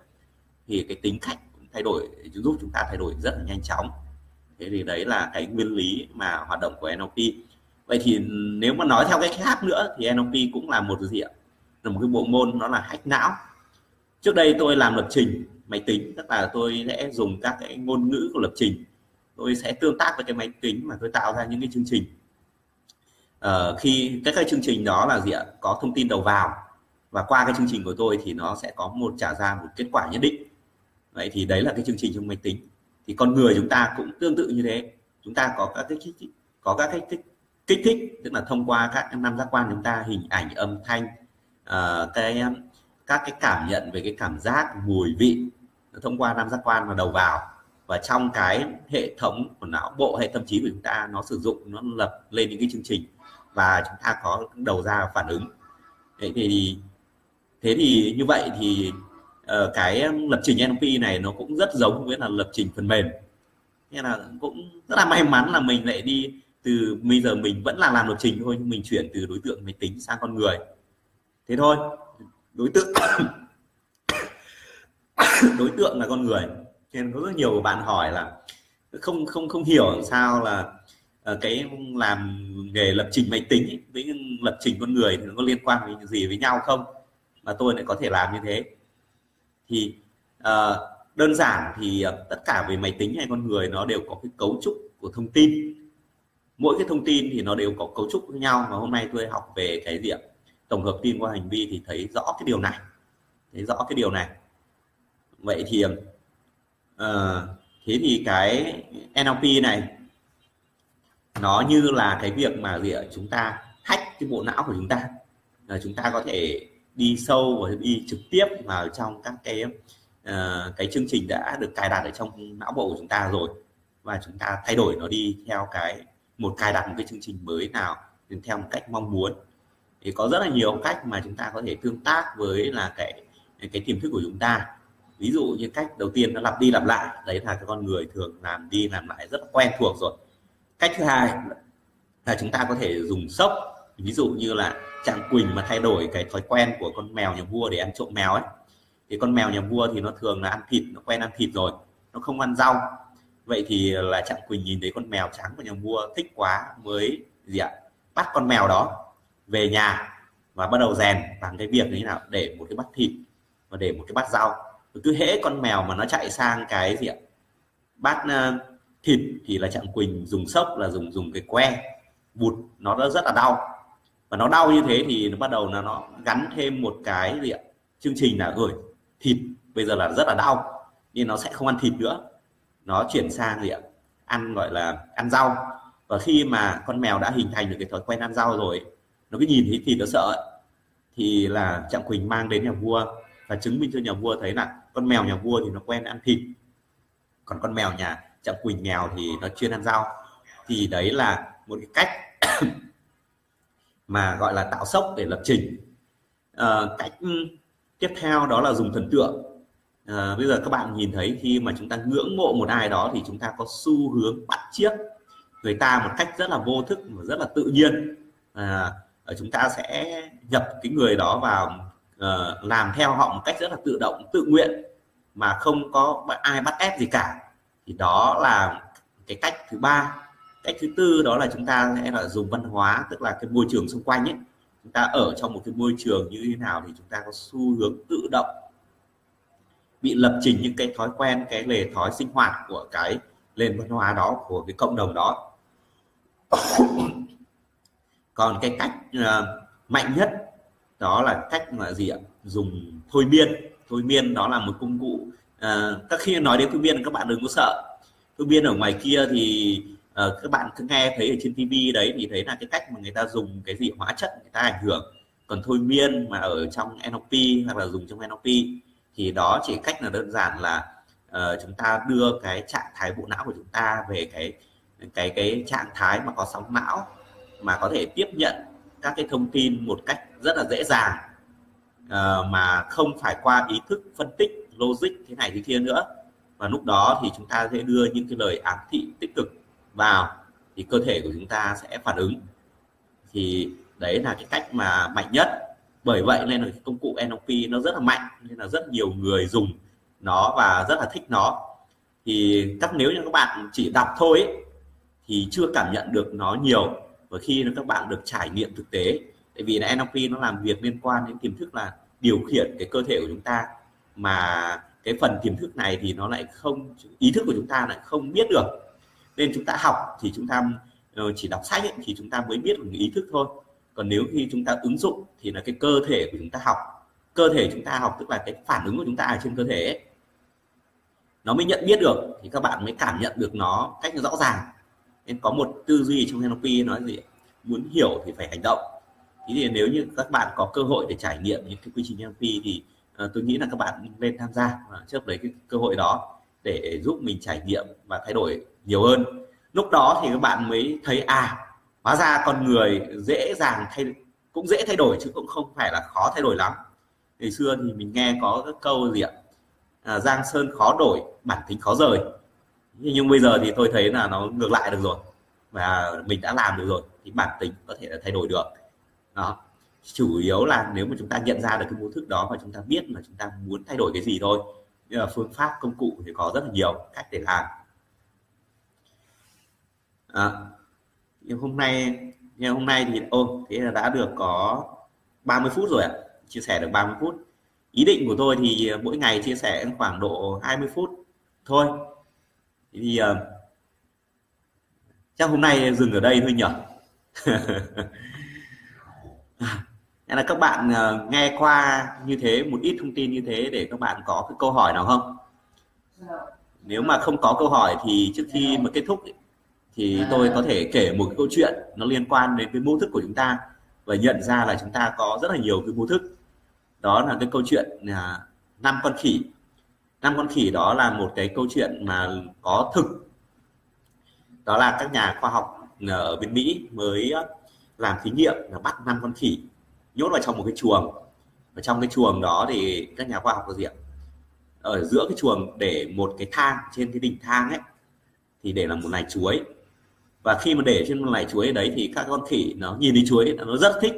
thì cái tính cách cũng thay đổi, giúp chúng ta thay đổi rất là nhanh chóng. Thế thì đấy là cái nguyên lý mà hoạt động của NLP. Vậy thì nếu mà nói theo cái khác nữa thì NLP cũng là một cái bộ môn, nó là hack não. Trước đây tôi làm lập trình máy tính, tức là tôi sẽ dùng các cái ngôn ngữ của lập trình, tôi sẽ tương tác với cái máy tính mà tôi tạo ra những cái chương trình. Khi cái chương trình đó là có thông tin đầu vào, và qua cái chương trình của tôi thì nó sẽ có trả ra một kết quả nhất định. Vậy thì đấy là cái chương trình trong máy tính. Thì con người chúng ta cũng tương tự như thế, chúng ta có các cái kích thích, tức là thông qua các năm giác quan chúng ta, hình ảnh, âm thanh, các cái cảm nhận về cái cảm giác, mùi, vị, thông qua năm giác quan và đầu vào. Và trong cái hệ thống của não bộ hay tâm trí của chúng ta, nó sử dụng, nó lập lên những cái chương trình, và chúng ta có đầu ra phản ứng. Thế thì như vậy thì cái lập trình NLP này nó cũng rất giống với là lập trình phần mềm, nên là cũng rất là may mắn là mình lại đi từ bây giờ mình vẫn là làm lập trình thôi, nhưng mình chuyển từ đối tượng máy tính sang con người. Thế thôi, đối tượng là con người, nên có rất nhiều bạn hỏi là không hiểu làm sao là cái làm nghề lập trình máy tính ấy, với lập trình con người thì nó có liên quan với gì với nhau không, mà tôi lại có thể làm như thế. Thì đơn giản thì tất cả về máy tính hay con người nó đều có cái cấu trúc của thông tin, mỗi cái thông tin thì nó đều có cấu trúc với nhau. Mà hôm nay tôi học về cái gì tổng hợp tin qua hành vi thì thấy rõ cái điều này. Vậy thì thế thì cái NLP này nó như là cái việc mà chúng ta hack cái bộ não của chúng ta, là chúng ta có thể đi sâu và đi trực tiếp vào trong các cái chương trình đã được cài đặt ở trong não bộ của chúng ta rồi, và chúng ta thay đổi nó đi theo cài đặt một cái chương trình mới nào theo một cách mong muốn. Thì có rất là nhiều cách mà chúng ta có thể tương tác với là cái tiềm thức của chúng ta. Ví dụ như cách đầu tiên nó lặp đi lặp lại, đấy là cái con người thường làm đi làm lại rất là quen thuộc rồi. Cách thứ hai là chúng ta có thể dùng sốc, ví dụ như là Trạng Quỳnh mà thay đổi cái thói quen của con mèo nhà vua để ăn trộm mèo ấy. Thì con mèo nhà vua thì nó thường là ăn thịt, nó quen ăn thịt rồi, nó không ăn rau. Vậy thì là Trạng Quỳnh nhìn thấy con mèo trắng của nhà vua thích quá, mới bắt con mèo đó về nhà và bắt đầu rèn bằng cái việc như thế nào để một cái bát thịt và để một cái bát rau. Cứ hễ con mèo mà nó chạy sang cái bát thịt thì là Trạng Quỳnh dùng sốc, là dùng cái que bụt, nó rất là đau. Và nó đau như thế thì nó bắt đầu là nó gắn thêm một cái chương trình là thịt bây giờ là rất là đau nên nó sẽ không ăn thịt nữa, nó chuyển sang ăn, gọi là ăn rau. Và khi mà con mèo đã hình thành được cái thói quen ăn rau rồi, nó cứ nhìn thấy thịt nó sợ, thì là Trạng Quỳnh mang đến nhà vua và chứng minh cho nhà vua thấy là con mèo nhà vua thì nó quen ăn thịt, còn con mèo nhà Trạng Quỳnh nghèo thì nó chuyên ăn rau. Thì đấy là một cái cách mà gọi là tạo sốc để lập trình. Cách tiếp theo đó là dùng thần tượng. Bây giờ các bạn nhìn thấy khi mà chúng ta ngưỡng mộ một ai đó thì chúng ta có xu hướng bắt chước người ta một cách rất là vô thức và rất là tự nhiên. Chúng ta sẽ nhập cái người đó vào, làm theo họ một cách rất là tự động, tự nguyện mà không có ai bắt ép gì cả. Thì đó là cái cách thứ ba. Cách thứ tư đó là chúng ta sẽ là dùng văn hóa, tức là cái môi trường xung quanh ấy. Chúng ta ở trong một cái môi trường như thế nào thì chúng ta có xu hướng tự động bị lập trình những cái thói quen, cái lề thói sinh hoạt của cái nền văn hóa đó, của cái cộng đồng đó. Còn cái cách mạnh nhất đó là cách mà dùng thôi miên. Thôi miên đó là một công cụ. Các khi nói đến thôi miên các bạn đừng có sợ. Thôi miên ở ngoài kia thì các bạn cứ nghe thấy ở trên TV đấy thì thấy là cái cách mà người ta dùng cái hóa chất người ta ảnh hưởng. Còn thôi miên mà ở trong NLP hoặc là dùng trong NLP thì đó chỉ cách là đơn giản là chúng ta đưa cái trạng thái bộ não của chúng ta về cái trạng thái mà có sóng não, mà có thể tiếp nhận các cái thông tin một cách rất là dễ dàng, mà không phải qua ý thức phân tích logic thế này thế kia nữa. Và lúc đó thì chúng ta sẽ đưa những cái lời ám thị tích cực vào thì cơ thể của chúng ta sẽ phản ứng. Thì đấy là cái cách mà mạnh nhất. Bởi vậy nên là cái công cụ NLP nó rất là mạnh, nên là rất nhiều người dùng nó và rất là thích nó. Thì nếu như các bạn chỉ đọc thôi ấy, thì chưa cảm nhận được nó nhiều. Và khi các bạn được trải nghiệm thực tế, tại vì là NLP nó làm việc liên quan đến tiềm thức, là điều khiển cái cơ thể của chúng ta, mà cái phần tiềm thức này thì nó lại không, ý thức của chúng ta lại không biết được. Nên chúng ta học thì chúng ta chỉ đọc sách ấy, thì chúng ta mới biết được ý thức thôi. Còn nếu khi chúng ta ứng dụng thì là cái cơ thể của chúng ta học. Cơ thể chúng ta học tức là cái phản ứng của chúng ta ở trên cơ thể ấy, nó mới nhận biết được, thì các bạn mới cảm nhận được nó cách rõ ràng. Nên có một tư duy trong NLP nói muốn hiểu thì phải hành động. Thế thì nếu như các bạn có cơ hội để trải nghiệm những cái quy trình NLP thì tôi nghĩ là các bạn nên tham gia trước đấy cái cơ hội đó để giúp mình trải nghiệm và thay đổi nhiều hơn. Lúc đó thì các bạn mới thấy hóa ra con người dễ dàng thay cũng dễ thay đổi chứ cũng không phải là khó thay đổi lắm. Ngày xưa thì mình nghe có cái câu gì ạ, giang sơn khó đổi, bản tính khó rời. Nhưng bây giờ thì tôi thấy là nó ngược lại được rồi, và mình đã làm được rồi thì bản tính có thể là thay đổi được. Đó, chủ yếu là nếu mà chúng ta nhận ra được cái mô thức đó và chúng ta biết là chúng ta muốn thay đổi cái gì thôi. Nhưng mà phương pháp, công cụ thì có rất là nhiều cách để làm. Nhưng hôm nay thì thế là đã được có 30 phút rồi ạ, chia sẻ được 30 phút. Ý định của tôi thì mỗi ngày chia sẻ khoảng độ 20 phút thôi. Thì chắc hôm nay dừng ở đây thôi nhỉ. Nên là các bạn nghe qua như thế, một ít thông tin như thế để các bạn có cái câu hỏi nào không? Nếu mà không có câu hỏi thì trước khi mà kết thúc thì tôi có thể kể một cái câu chuyện nó liên quan đến cái mô thức của chúng ta và nhận ra là chúng ta có rất là nhiều cái mô thức. Đó là cái câu chuyện 5 con khỉ. 5 con khỉ đó là một cái câu chuyện mà có thực. Đó là các nhà khoa học ở bên Mỹ mới làm thí nghiệm là bắt 5 con khỉ nhốt vào trong một cái chuồng. Và trong cái chuồng đó thì các nhà khoa học có gì ạ? Ở giữa cái chuồng để một cái thang, trên cái đỉnh thang ấy thì để là một nải chuối. Và khi mà để trên một nải chuối đấy thì các con khỉ nó nhìn thấy chuối, nó rất thích.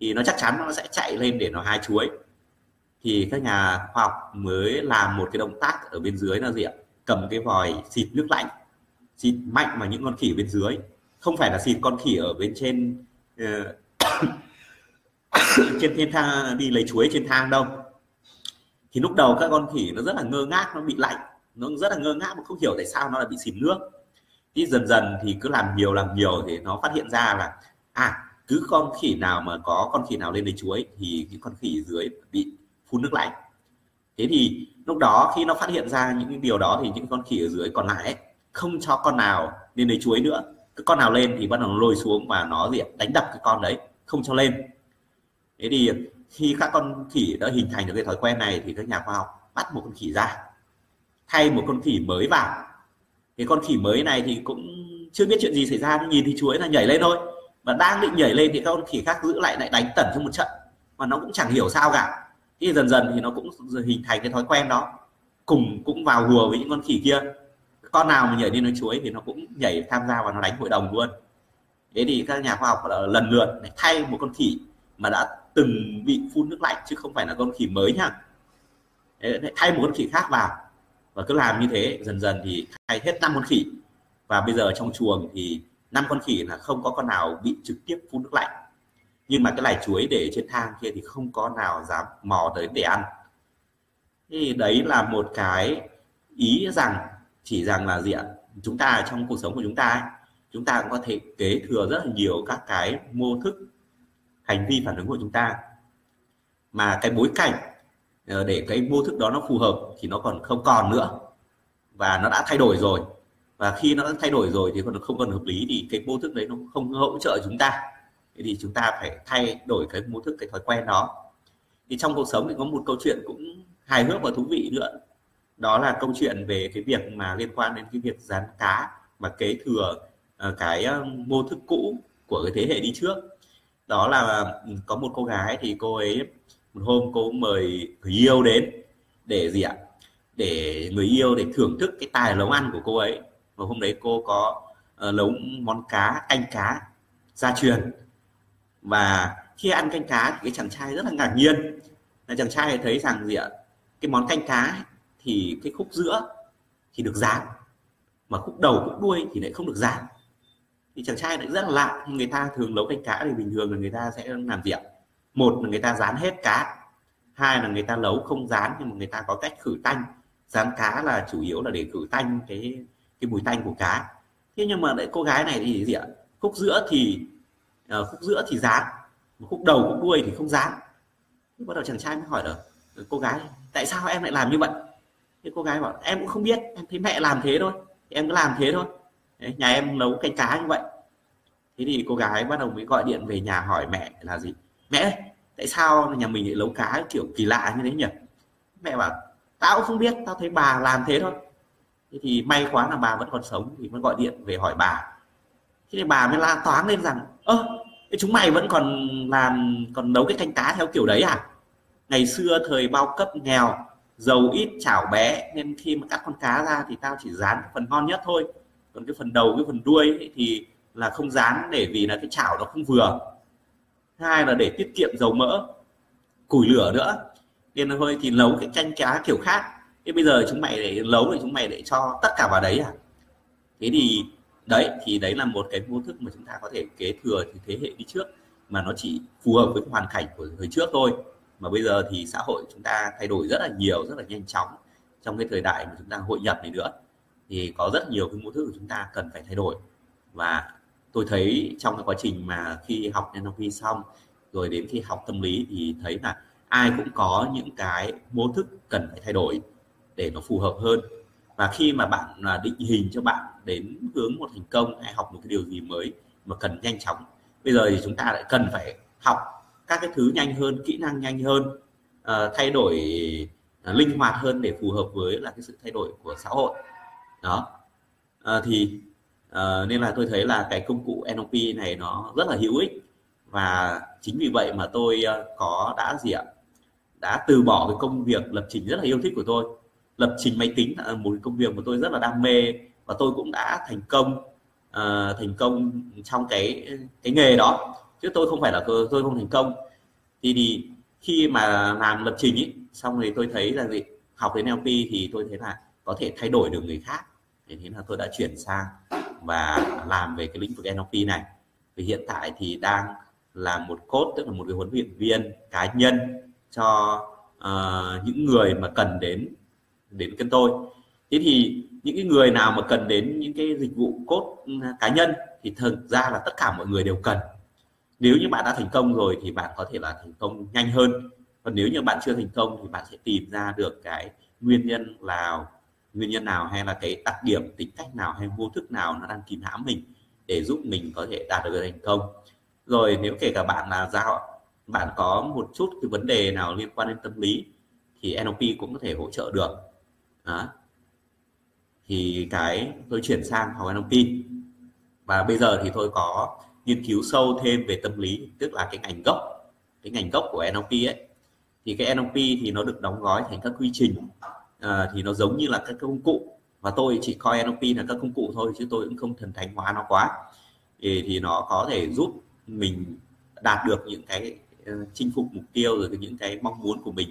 Thì nó chắc chắn nó sẽ chạy lên để nó hái chuối. Thì các nhà khoa học mới làm một cái động tác ở bên dưới là gì ạ? Cầm cái vòi xịt nước lạnh, xịt mạnh vào những con khỉ bên dưới. Không phải là xịt con khỉ ở bên trên trên thang đi lấy chuối trên thang đâu. Thì lúc đầu các con khỉ nó rất là ngơ ngác, nó bị lạnh, nó rất là ngơ ngác mà không hiểu tại sao nó lại bị xịt nước. Thì dần dần thì cứ làm nhiều thì nó phát hiện ra là cứ con khỉ nào mà có con khỉ nào lên lấy chuối thì những con khỉ dưới bị phun nước lạnh. Thế thì lúc đó khi nó phát hiện ra những điều đó thì những con khỉ ở dưới còn lại ấy, không cho con nào lên lấy chuối nữa. Cái con nào lên thì bắt đầu nó lôi xuống và nó đánh đập cái con đấy, không cho lên. Thế thì khi các con khỉ đã hình thành được cái thói quen này thì các nhà khoa học bắt một con khỉ ra, thay một con khỉ mới vào. Cái con khỉ mới này thì cũng chưa biết chuyện gì xảy ra, nhìn thấy chuối là nhảy lên thôi. Và đang định nhảy lên thì các con khỉ khác giữ lại đánh tẩn cho một trận mà nó cũng chẳng hiểu sao cả. Thì dần dần thì nó cũng hình thành cái thói quen đó, cũng vào hùa với những con khỉ kia. Con nào mà nhảy lên nói chuối thì nó cũng nhảy tham gia và nó đánh hội đồng luôn. Thế thì các nhà khoa học lần lượt thay một con khỉ mà đã từng bị phun nước lạnh chứ không phải là con khỉ mới nhá. Thay một con khỉ khác vào và cứ làm như thế, dần dần thì thay hết 5 con khỉ. Và bây giờ trong chuồng thì 5 con khỉ là không có con nào bị trực tiếp phun nước lạnh. Nhưng mà cái lải chuối để trên thang kia thì không có nào dám mò tới để ăn. Thì đấy là một cái ý rằng là gì ạ? Chúng ta trong cuộc sống của chúng ta ấy, chúng ta cũng có thể kế thừa rất là nhiều các cái mô thức hành vi phản ứng của chúng ta. Mà cái bối cảnh để cái mô thức đó nó phù hợp thì nó còn không còn nữa. Và nó đã thay đổi rồi. Và khi nó đã thay đổi rồi thì còn không còn hợp lý thì cái mô thức đấy nó không hỗ trợ chúng ta. Thế thì chúng ta phải thay đổi cái mô thức, cái thói quen đó. Thì trong cuộc sống thì có một câu chuyện cũng hài hước và thú vị nữa. Đó là câu chuyện về cái việc mà liên quan đến cái việc rán cá và kế thừa cái mô thức cũ của cái thế hệ đi trước. Đó là có một cô gái thì cô ấy một hôm cô mời người yêu đến để gì ạ? Để người yêu để thưởng thức cái tài nấu ăn của cô ấy. Và hôm đấy cô có nấu món cá, canh cá gia truyền. Và khi ăn canh cá thì cái chàng trai rất là ngạc nhiên. Là chàng trai thấy rằng gì ạ? Cái món canh cá ấy, thì cái khúc giữa thì được rán, mà khúc đầu khúc đuôi thì lại không được rán. Thì chàng trai lại rất là lạ. Người ta thường nấu canh cá thì bình thường là người ta sẽ làm gì ạ? Một là người ta rán hết cá, hai là người ta nấu không rán, nhưng mà người ta có cách khử tanh. Rán cá là chủ yếu là để khử tanh cái mùi tanh của cá. Thế nhưng mà lại cô gái này thì gì ạ? Khúc giữa thì rán, khúc đầu khúc đuôi thì không rán. Bắt đầu chàng trai mới hỏi là cô gái, tại sao em lại làm như vậy? Thế cô gái bảo em cũng không biết, em thấy mẹ làm thế thôi, em cứ làm thế thôi. Đấy, nhà em nấu canh cá như vậy. Thế thì cô gái bắt đầu mới gọi điện về nhà hỏi mẹ là gì? Mẹ ơi, tại sao nhà mình lại nấu cá kiểu kỳ lạ như thế nhỉ? Mẹ bảo tao cũng không biết, tao thấy bà làm thế thôi. Thế thì may quá là bà vẫn còn sống thì mới gọi điện về hỏi bà. Thế thì bà mới la toáng lên rằng Thế chúng mày vẫn còn làm, còn nấu cái canh cá theo kiểu đấy à? Ngày xưa thời bao cấp nghèo, dầu ít chảo bé, nên khi mà cắt con cá ra thì tao chỉ rán cái phần ngon nhất thôi, còn cái phần đầu, cái phần đuôi ấy thì là không rán, để vì là cái chảo nó không vừa. Thứ hai là để tiết kiệm dầu mỡ, củi lửa nữa, nên thôi thì nấu cái canh cá kiểu khác. Thế bây giờ chúng mày để nấu thì chúng mày để cho tất cả vào đấy à? Thế thì đấy là một cái mô thức mà chúng ta có thể kế thừa từ thế hệ đi trước, mà nó chỉ phù hợp với hoàn cảnh của thời trước thôi. Mà bây giờ thì xã hội chúng ta thay đổi rất là nhiều, rất là nhanh chóng trong cái thời đại mà chúng ta hội nhập này nữa, thì có rất nhiều cái mô thức của chúng ta cần phải thay đổi. Và tôi thấy trong cái quá trình mà khi học nhân học vi xong rồi đến khi học tâm lý thì thấy là ai cũng có những cái mô thức cần phải thay đổi để nó phù hợp hơn. Và khi mà bạn định hình cho bạn đến hướng một thành công hay học một cái điều gì mới mà cần nhanh chóng, bây giờ thì chúng ta lại cần phải học các cái thứ nhanh hơn, kỹ năng nhanh hơn, thay đổi linh hoạt hơn để phù hợp với là cái sự thay đổi của xã hội đó. Nên là tôi thấy là cái công cụ NLP này nó rất là hữu ích, và chính vì vậy mà tôi đã từ bỏ cái công việc lập trình rất là yêu thích của tôi. Lập trình máy tính là một công việc mà tôi rất là đam mê, và tôi cũng đã thành công trong cái nghề đó, chứ tôi không phải là tôi không thành công. Thì khi mà làm lập trình ấy, xong rồi tôi thấy là gì, học đến NLP thì tôi thấy là có thể thay đổi được người khác. Thế nên là tôi đã chuyển sang và làm về cái lĩnh vực NLP này. Vì hiện tại thì đang là một coach, tức là một cái huấn luyện viên cá nhân cho những người mà cần đến kênh tôi. Thế thì những cái người nào mà cần đến những cái dịch vụ coach cá nhân thì thực ra là tất cả mọi người đều cần. Nếu như bạn đã thành công rồi thì bạn có thể là thành công nhanh hơn. Còn nếu như bạn chưa thành công thì bạn sẽ tìm ra được cái nguyên nhân nào hay là cái đặc điểm tính cách nào hay vô thức nào nó đang kìm hãm mình để giúp mình có thể đạt được thành công. Rồi nếu kể cả bạn là bạn có một chút cái vấn đề nào liên quan đến tâm lý thì NLP cũng có thể hỗ trợ được. Đó. Thì cái tôi chuyển sang học NLP, và bây giờ thì tôi có nghiên cứu sâu thêm về tâm lý, tức là cái ngành gốc của NLP ấy. Thì cái NLP thì nó được đóng gói thành các quy trình, thì nó giống như là các công cụ, và tôi chỉ coi NLP là các công cụ thôi, chứ tôi cũng không thần thánh hóa nó quá. Thì nó có thể giúp mình đạt được những cái chinh phục mục tiêu, rồi những cái mong muốn của mình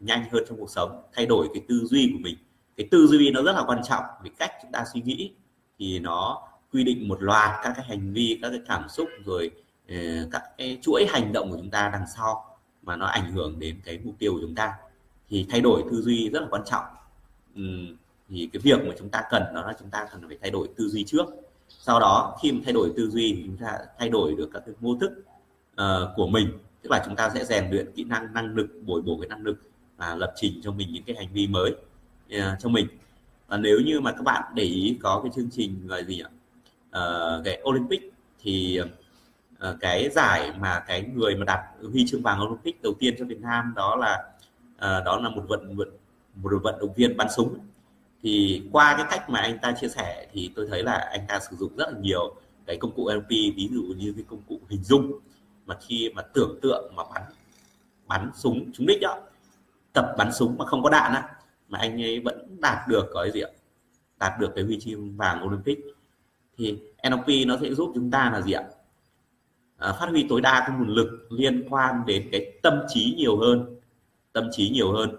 nhanh hơn trong cuộc sống, thay đổi cái tư duy của mình. Cái tư duy nó rất là quan trọng, vì cách chúng ta suy nghĩ thì nó quy định một loạt các cái hành vi, các cái cảm xúc, rồi các cái chuỗi hành động của chúng ta đằng sau mà nó ảnh hưởng đến cái mục tiêu của chúng ta. Thì thay đổi tư duy rất là quan trọng. Thì cái việc mà chúng ta cần đó là chúng ta cần phải thay đổi tư duy trước. Sau đó khi mà thay đổi tư duy thì chúng ta thay đổi được các cái mô thức của mình, tức là chúng ta sẽ rèn luyện kỹ năng, năng lực, bồi bổ cái năng lực và lập trình cho mình những cái hành vi mới cho mình. Và nếu như mà các bạn để ý có cái chương trình là gì ạ, cái Olympic, thì cái giải mà cái người mà đạt huy chương vàng Olympic đầu tiên cho Việt Nam đó là một vận động viên bắn súng. Thì qua cái cách mà anh ta chia sẻ thì tôi thấy là anh ta sử dụng rất là nhiều cái công cụ NLP, ví dụ như cái công cụ hình dung, mà khi mà tưởng tượng mà bắn súng trúng đích đó, tập bắn súng mà không có đạn á, mà anh ấy vẫn đạt được cái huy chương vàng Olympic. Thì NLP nó sẽ giúp chúng ta là gì ạ, phát huy tối đa cái nguồn lực liên quan đến cái tâm trí nhiều hơn.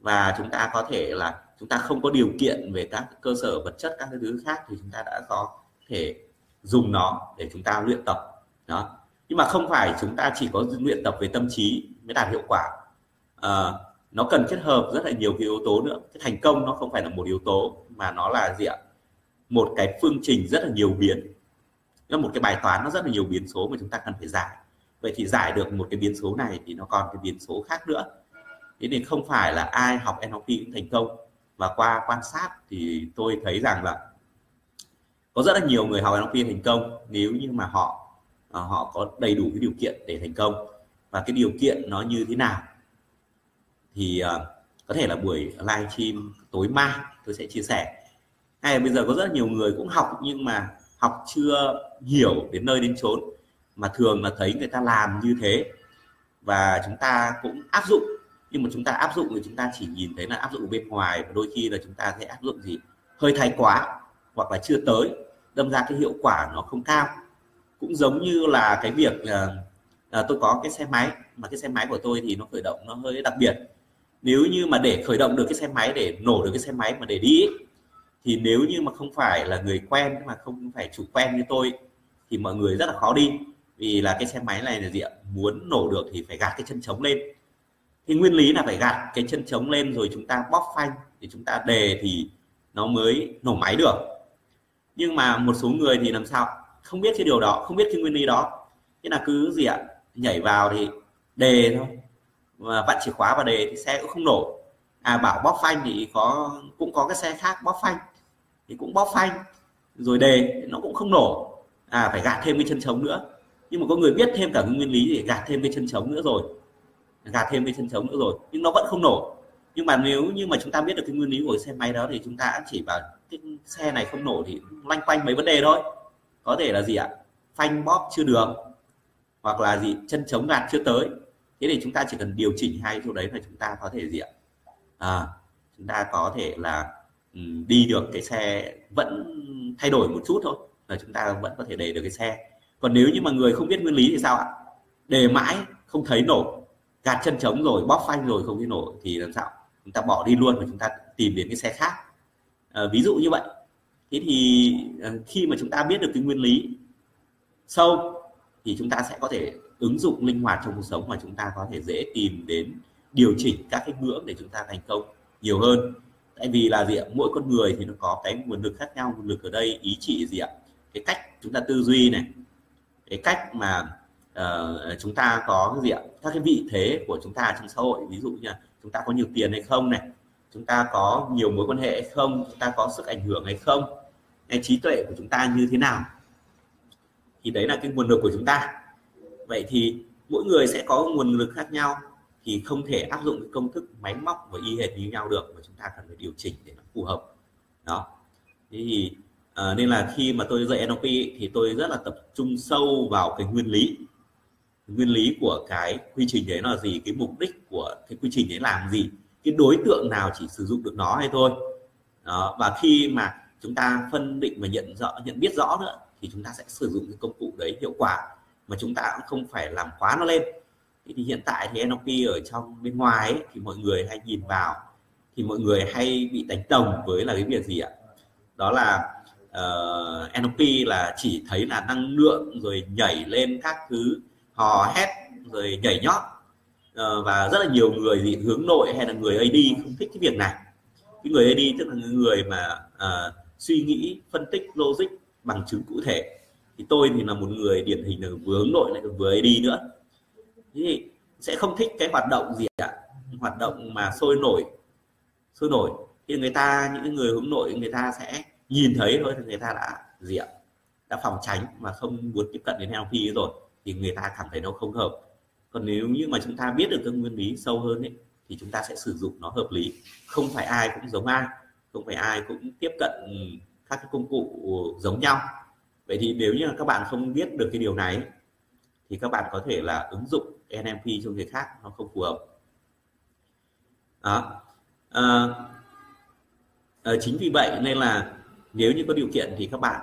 Và chúng ta có thể là chúng ta không có điều kiện về các cơ sở vật chất, các cái thứ khác, thì chúng ta đã có thể dùng nó để chúng ta luyện tập đó. Nhưng mà không phải chúng ta chỉ có luyện tập về tâm trí mới đạt hiệu quả, nó cần kết hợp rất là nhiều cái yếu tố nữa. Cái thành công nó không phải là một yếu tố, mà nó là gì ạ, một cái phương trình rất là nhiều biến, nó một cái bài toán nó rất là nhiều biến số mà chúng ta cần phải giải. Vậy thì giải được một cái biến số này thì nó còn cái biến số khác nữa. Thế nên không phải là ai học NLP cũng thành công. Và qua quan sát thì tôi thấy rằng là có rất là nhiều người học NLP thành công nếu như mà họ có đầy đủ cái điều kiện để thành công. Và cái điều kiện nó như thế nào thì có thể là buổi livestream tối mai tôi sẽ chia sẻ. Hay bây giờ có rất là nhiều người cũng học nhưng mà học chưa hiểu đến nơi đến chốn, mà thường là thấy người ta làm như thế và chúng ta cũng áp dụng. Nhưng mà chúng ta áp dụng thì chúng ta chỉ nhìn thấy là áp dụng ở bên ngoài, và đôi khi là chúng ta sẽ áp dụng gì hơi thái quá hoặc là chưa tới, đâm ra cái hiệu quả nó không cao. Cũng giống như là cái việc tôi có cái xe máy, mà cái xe máy của tôi thì nó khởi động nó hơi đặc biệt. Nếu như mà để khởi động được cái xe máy, để nổ được cái xe máy mà để đi ấy, thì nếu như mà không phải là người quen, mà không phải chủ quen như tôi thì mọi người rất là khó đi. Vì là cái xe máy này là gì ạ, muốn nổ được thì phải gạt cái chân trống lên. Thì nguyên lý là phải gạt cái chân trống lên rồi chúng ta bóp phanh thì chúng ta đề thì nó mới nổ máy được. Nhưng mà một số người thì làm sao không biết cái điều đó, không biết cái nguyên lý đó, thế là cứ gì ạ nhảy vào thì đề thôi, và vặn chìa khóa vào đề thì xe cũng không nổ. Bảo bóp phanh thì cũng có cái xe khác bóp phanh thì cũng bóp phanh rồi đề nó cũng không nổ, phải gạt thêm cái chân trống nữa. Nhưng mà có người biết thêm cả cái nguyên lý để gạt thêm cái chân trống nữa rồi, nhưng nó vẫn không nổ. Nhưng mà nếu như mà chúng ta biết được cái nguyên lý của xe máy đó thì chúng ta chỉ bảo cái xe này không nổ thì loanh quanh mấy vấn đề thôi. Có thể là gì ạ, phanh bóp chưa được, hoặc là gì chân trống gạt chưa tới. Thế thì chúng ta chỉ cần điều chỉnh hai chỗ đấy là chúng ta có thể gì ạ, chúng ta có thể là đi được cái xe, vẫn thay đổi một chút thôi là chúng ta vẫn có thể để được cái xe. Còn nếu như mà người không biết nguyên lý thì sao ạ, để mãi không thấy nổ, gạt chân trống rồi bóp phanh rồi không thấy nổ thì làm sao chúng ta bỏ đi luôn, và chúng ta tìm đến cái xe khác, ví dụ như vậy. Thế thì khi mà chúng ta biết được cái nguyên lý sâu thì chúng ta sẽ có thể ứng dụng linh hoạt trong cuộc sống, và chúng ta có thể dễ tìm đến điều chỉnh các cái ngưỡng để chúng ta thành công nhiều hơn. Tại vì là gì ạ, mỗi con người thì nó có cái nguồn lực khác nhau. Nguồn lực ở đây ý chỉ gì ạ, cái cách chúng ta tư duy này, cái cách mà chúng ta có gì ạ, các cái vị thế của chúng ta trong xã hội, ví dụ như là chúng ta có nhiều tiền hay không này, chúng ta có nhiều mối quan hệ hay không, chúng ta có sức ảnh hưởng hay không, hay trí tuệ của chúng ta như thế nào. Thì đấy là cái nguồn lực của chúng ta. Vậy thì mỗi người sẽ có nguồn lực khác nhau, thì không thể áp dụng cái công thức máy móc và y hệt như nhau được, mà chúng ta cần phải điều chỉnh để nó phù hợp đó. Thì nên là khi mà tôi dạy NLP thì tôi rất là tập trung sâu vào cái nguyên lý của cái quy trình đấy là gì, cái mục đích của cái quy trình đấy làm gì, cái đối tượng nào chỉ sử dụng được nó hay thôi đó. Và khi mà chúng ta phân định và nhận biết rõ nữa thì chúng ta sẽ sử dụng cái công cụ đấy hiệu quả, mà chúng ta cũng không phải làm quá nó lên. Thì hiện tại thì NLP ở trong bên ngoài ấy, thì mọi người hay nhìn vào thì mọi người hay bị đánh đồng với là cái việc gì ạ, đó là NLP là chỉ thấy là năng lượng rồi nhảy lên các thứ, hò hét rồi nhảy nhót, và rất là nhiều người gì hướng nội hay là người AD không thích cái việc này. Cái người AD tức là người mà suy nghĩ, phân tích, logic bằng chứng cụ thể. Thì tôi thì là một người điển hình là vừa hướng nội lại vừa AD nữa, thì sẽ không thích cái hoạt động gì ạ, hoạt động mà sôi nổi. Thì người ta, những người hướng nội người ta sẽ nhìn thấy thôi thì người ta đã gì ạ, đã phòng tránh mà không muốn tiếp cận đến NLP rồi, thì người ta cảm thấy nó không hợp. Còn nếu như mà chúng ta biết được các nguyên lý sâu hơn ấy, thì chúng ta sẽ sử dụng nó hợp lý. Không phải ai cũng giống ai, không phải ai cũng tiếp cận các cái công cụ giống nhau. Vậy thì nếu như các bạn không biết được cái điều này thì các bạn có thể là ứng dụng NLP cho người khác nó không phù hợp đó. Chính vì vậy nên là nếu như có điều kiện thì các bạn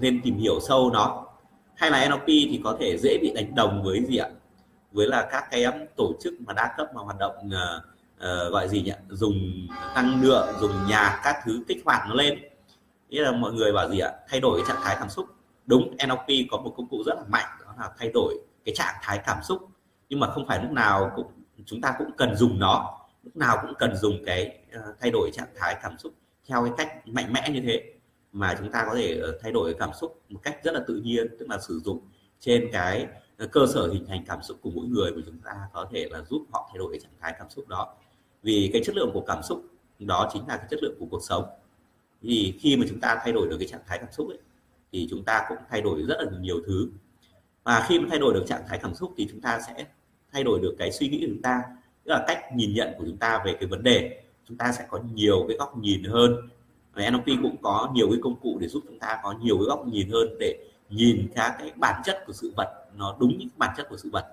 nên tìm hiểu sâu nó. Hay là NLP thì có thể dễ bị đánh đồng với gì ạ, với là các cái tổ chức mà đa cấp mà hoạt động gọi gì nhỉ, dùng năng lượng, dùng nhạc các thứ kích hoạt nó lên. Nghĩa là mọi người bảo gì ạ, thay đổi cái trạng thái cảm xúc. Đúng, NLP có một công cụ rất là mạnh, đó là thay đổi cái trạng thái cảm xúc. Nhưng mà không phải lúc nào chúng ta cũng cần dùng nó, lúc nào cũng cần dùng cái thay đổi trạng thái cảm xúc theo cái cách mạnh mẽ như thế, mà chúng ta có thể thay đổi cảm xúc một cách rất là tự nhiên, tức là sử dụng trên cái cơ sở hình thành cảm xúc của mỗi người, mà chúng ta có thể là giúp họ thay đổi cái trạng thái cảm xúc đó. Vì cái chất lượng của cảm xúc đó chính là cái chất lượng của cuộc sống. Vì khi mà chúng ta thay đổi được cái trạng thái cảm xúc ấy, thì chúng ta cũng thay đổi rất là nhiều thứ. Và khi mà thay đổi được trạng thái cảm xúc thì chúng ta sẽ thay đổi được cái suy nghĩ của chúng ta, tức là cách nhìn nhận của chúng ta về cái vấn đề. Chúng ta sẽ có nhiều cái góc nhìn hơn. NLP cũng có nhiều cái công cụ để giúp chúng ta có nhiều cái góc nhìn hơn để nhìn các cái bản chất của sự vật, nó đúng những bản chất của sự vật,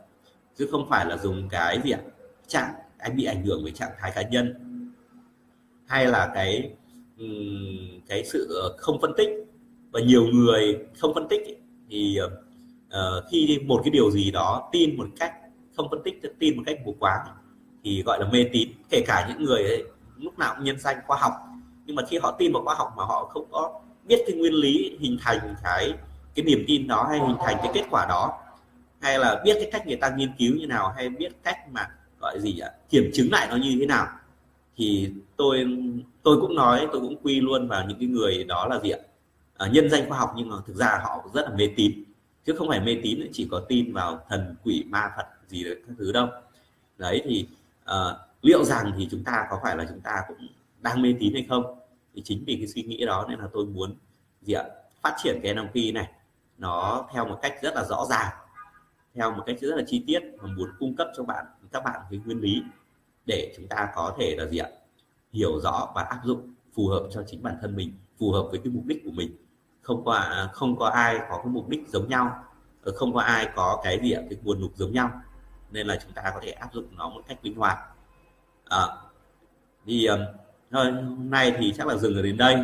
chứ không phải là dùng cái việc trạng anh bị ảnh hưởng với trạng thái cá nhân, hay là cái sự không phân tích. Và nhiều người không phân tích thì khi một cái điều gì đó tin một cách không phân tích, tin một cách mù quáng thì gọi là mê tín. Kể cả những người ấy, lúc nào cũng nhân danh khoa học, nhưng mà khi họ tin vào khoa học mà họ không có biết cái nguyên lý hình thành cái niềm tin đó, hay hình thành cái kết quả đó, hay là biết cái cách người ta nghiên cứu như nào, hay biết cách mà gọi gì ạ, kiểm chứng lại nó như thế nào, thì tôi cũng nói, tôi cũng quy luôn vào những cái người đó là gì ạ, nhân danh khoa học nhưng mà thực ra họ rất là mê tín, chứ không phải mê tín chỉ có tin vào thần quỷ ma Phật gì đấy các thứ đâu. Đấy thì liệu rằng thì chúng ta có phải là chúng ta cũng đang mê tín hay không? Thì chính vì cái suy nghĩ đó nên là tôi muốn gì ạ, phát triển cái NLP này nó theo một cách rất là rõ ràng, theo một cách rất là chi tiết, và muốn cung cấp cho các bạn cái nguyên lý để chúng ta có thể là gì ạ, hiểu rõ và áp dụng phù hợp cho chính bản thân mình, phù hợp với cái mục đích của mình. Không có ai có cái mục đích giống nhau, không có ai có cái gì ạ, cái nguồn lực giống nhau, nên là chúng ta có thể áp dụng nó một cách linh hoạt. Thì hôm nay thì chắc là dừng ở đến đây,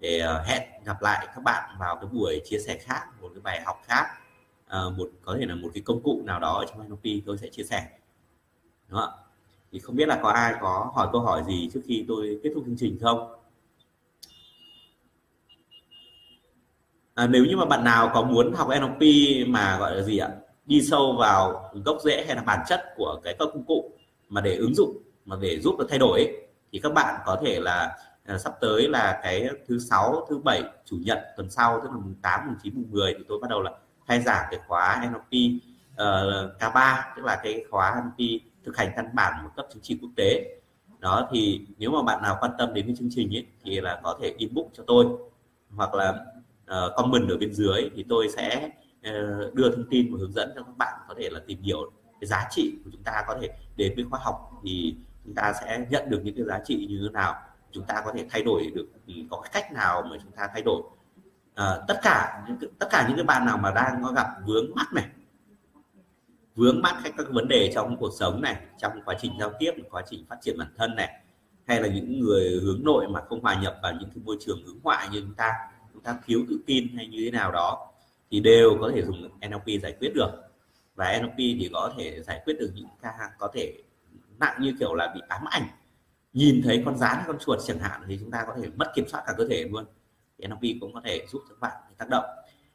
để hẹn gặp lại các bạn vào cái buổi chia sẻ khác, một cái bài học khác, có thể là một cái công cụ nào đó ở trong NLP tôi sẽ chia sẻ. Đúng không? Thì không biết là có ai có hỏi câu hỏi gì trước khi tôi kết thúc chương trình không? Nếu như mà bạn nào có muốn học NLP mà gọi là gì ạ, đi sâu vào gốc rễ hay là bản chất của cái các công cụ mà để ứng dụng, mà để giúp được thay đổi ấy, thì các bạn có thể là sắp tới là cái thứ 6, thứ 7, chủ nhật tuần sau, tức là mùng 8, mùng 9, mùng 10 thì tôi bắt đầu là khai giảng cái khóa NLP K3, tức là cái khóa NLP thực hành căn bản một cấp chứng chỉ quốc tế. Đó thì nếu mà bạn nào quan tâm đến cái chương trình ấy, thì là có thể inbox cho tôi, hoặc là comment ở bên dưới, thì tôi sẽ đưa thông tin và hướng dẫn cho các bạn có thể là tìm hiểu cái giá trị của chúng ta, có thể đến với khoa học thì chúng ta sẽ nhận được những cái giá trị như thế nào, chúng ta có thể thay đổi được, có cái cách nào mà chúng ta thay đổi. Tất cả những cái bạn nào mà đang có gặp vướng mắc hay các vấn đề trong cuộc sống này, trong quá trình giao tiếp, quá trình phát triển bản thân này, hay là những người hướng nội mà không hòa nhập vào những cái môi trường hướng ngoại như chúng ta thiếu tự tin hay như thế nào đó, thì đều có thể dùng NLP giải quyết được. Và NLP thì có thể giải quyết được những ca có thể nặng như kiểu là bị ám ảnh, nhìn thấy con rắn hay con chuột chẳng hạn, thì chúng ta có thể mất kiểm soát cả cơ thể luôn. Thì NLP cũng có thể giúp các bạn tác động,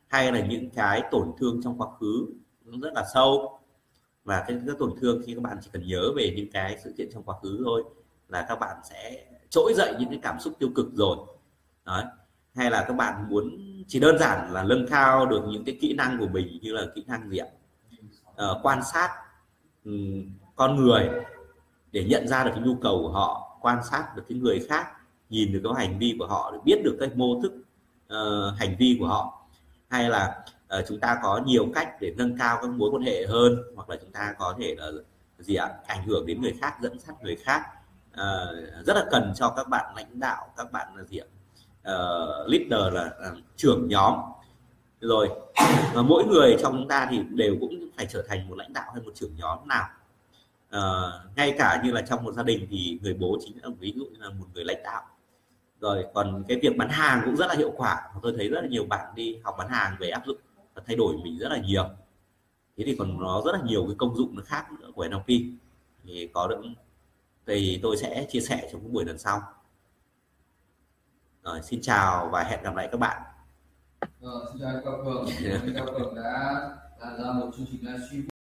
hay là những cái tổn thương trong quá khứ cũng rất là sâu, và cái tổn thương khi các bạn chỉ cần nhớ về những cái sự kiện trong quá khứ thôi là các bạn sẽ trỗi dậy những cái cảm xúc tiêu cực rồi. Đấy. Hay là các bạn muốn chỉ đơn giản là nâng cao được những cái kỹ năng của mình, như là kỹ năng gì ạ, quan sát con người để nhận ra được cái nhu cầu của họ, quan sát được cái người khác, nhìn được cái hành vi của họ để biết được cái mô thức hành vi của họ, hay là chúng ta có nhiều cách để nâng cao các mối quan hệ hơn, hoặc là chúng ta có thể là gì ạ, ảnh hưởng đến người khác, dẫn dắt người khác. Rất là cần cho các bạn lãnh đạo, các bạn là gì ạ, leader là trưởng nhóm rồi, và mỗi người trong chúng ta thì đều cũng phải trở thành một lãnh đạo hay một trưởng nhóm nào. Ngay cả như là trong một gia đình thì người bố chính là ví dụ như là một người lãnh đạo rồi. Còn cái việc bán hàng cũng rất là hiệu quả, tôi thấy rất là nhiều bạn đi học bán hàng về áp dụng và thay đổi mình rất là nhiều. Thế thì còn nó rất là nhiều cái công dụng nó khác nữa của NLP, thì có được thì tôi sẽ chia sẻ trong cái buổi lần sau. Xin chào và hẹn gặp lại các bạn. Xin chào anh Cao Cường. Anh Cao Cường đã làm một chương trình livestream.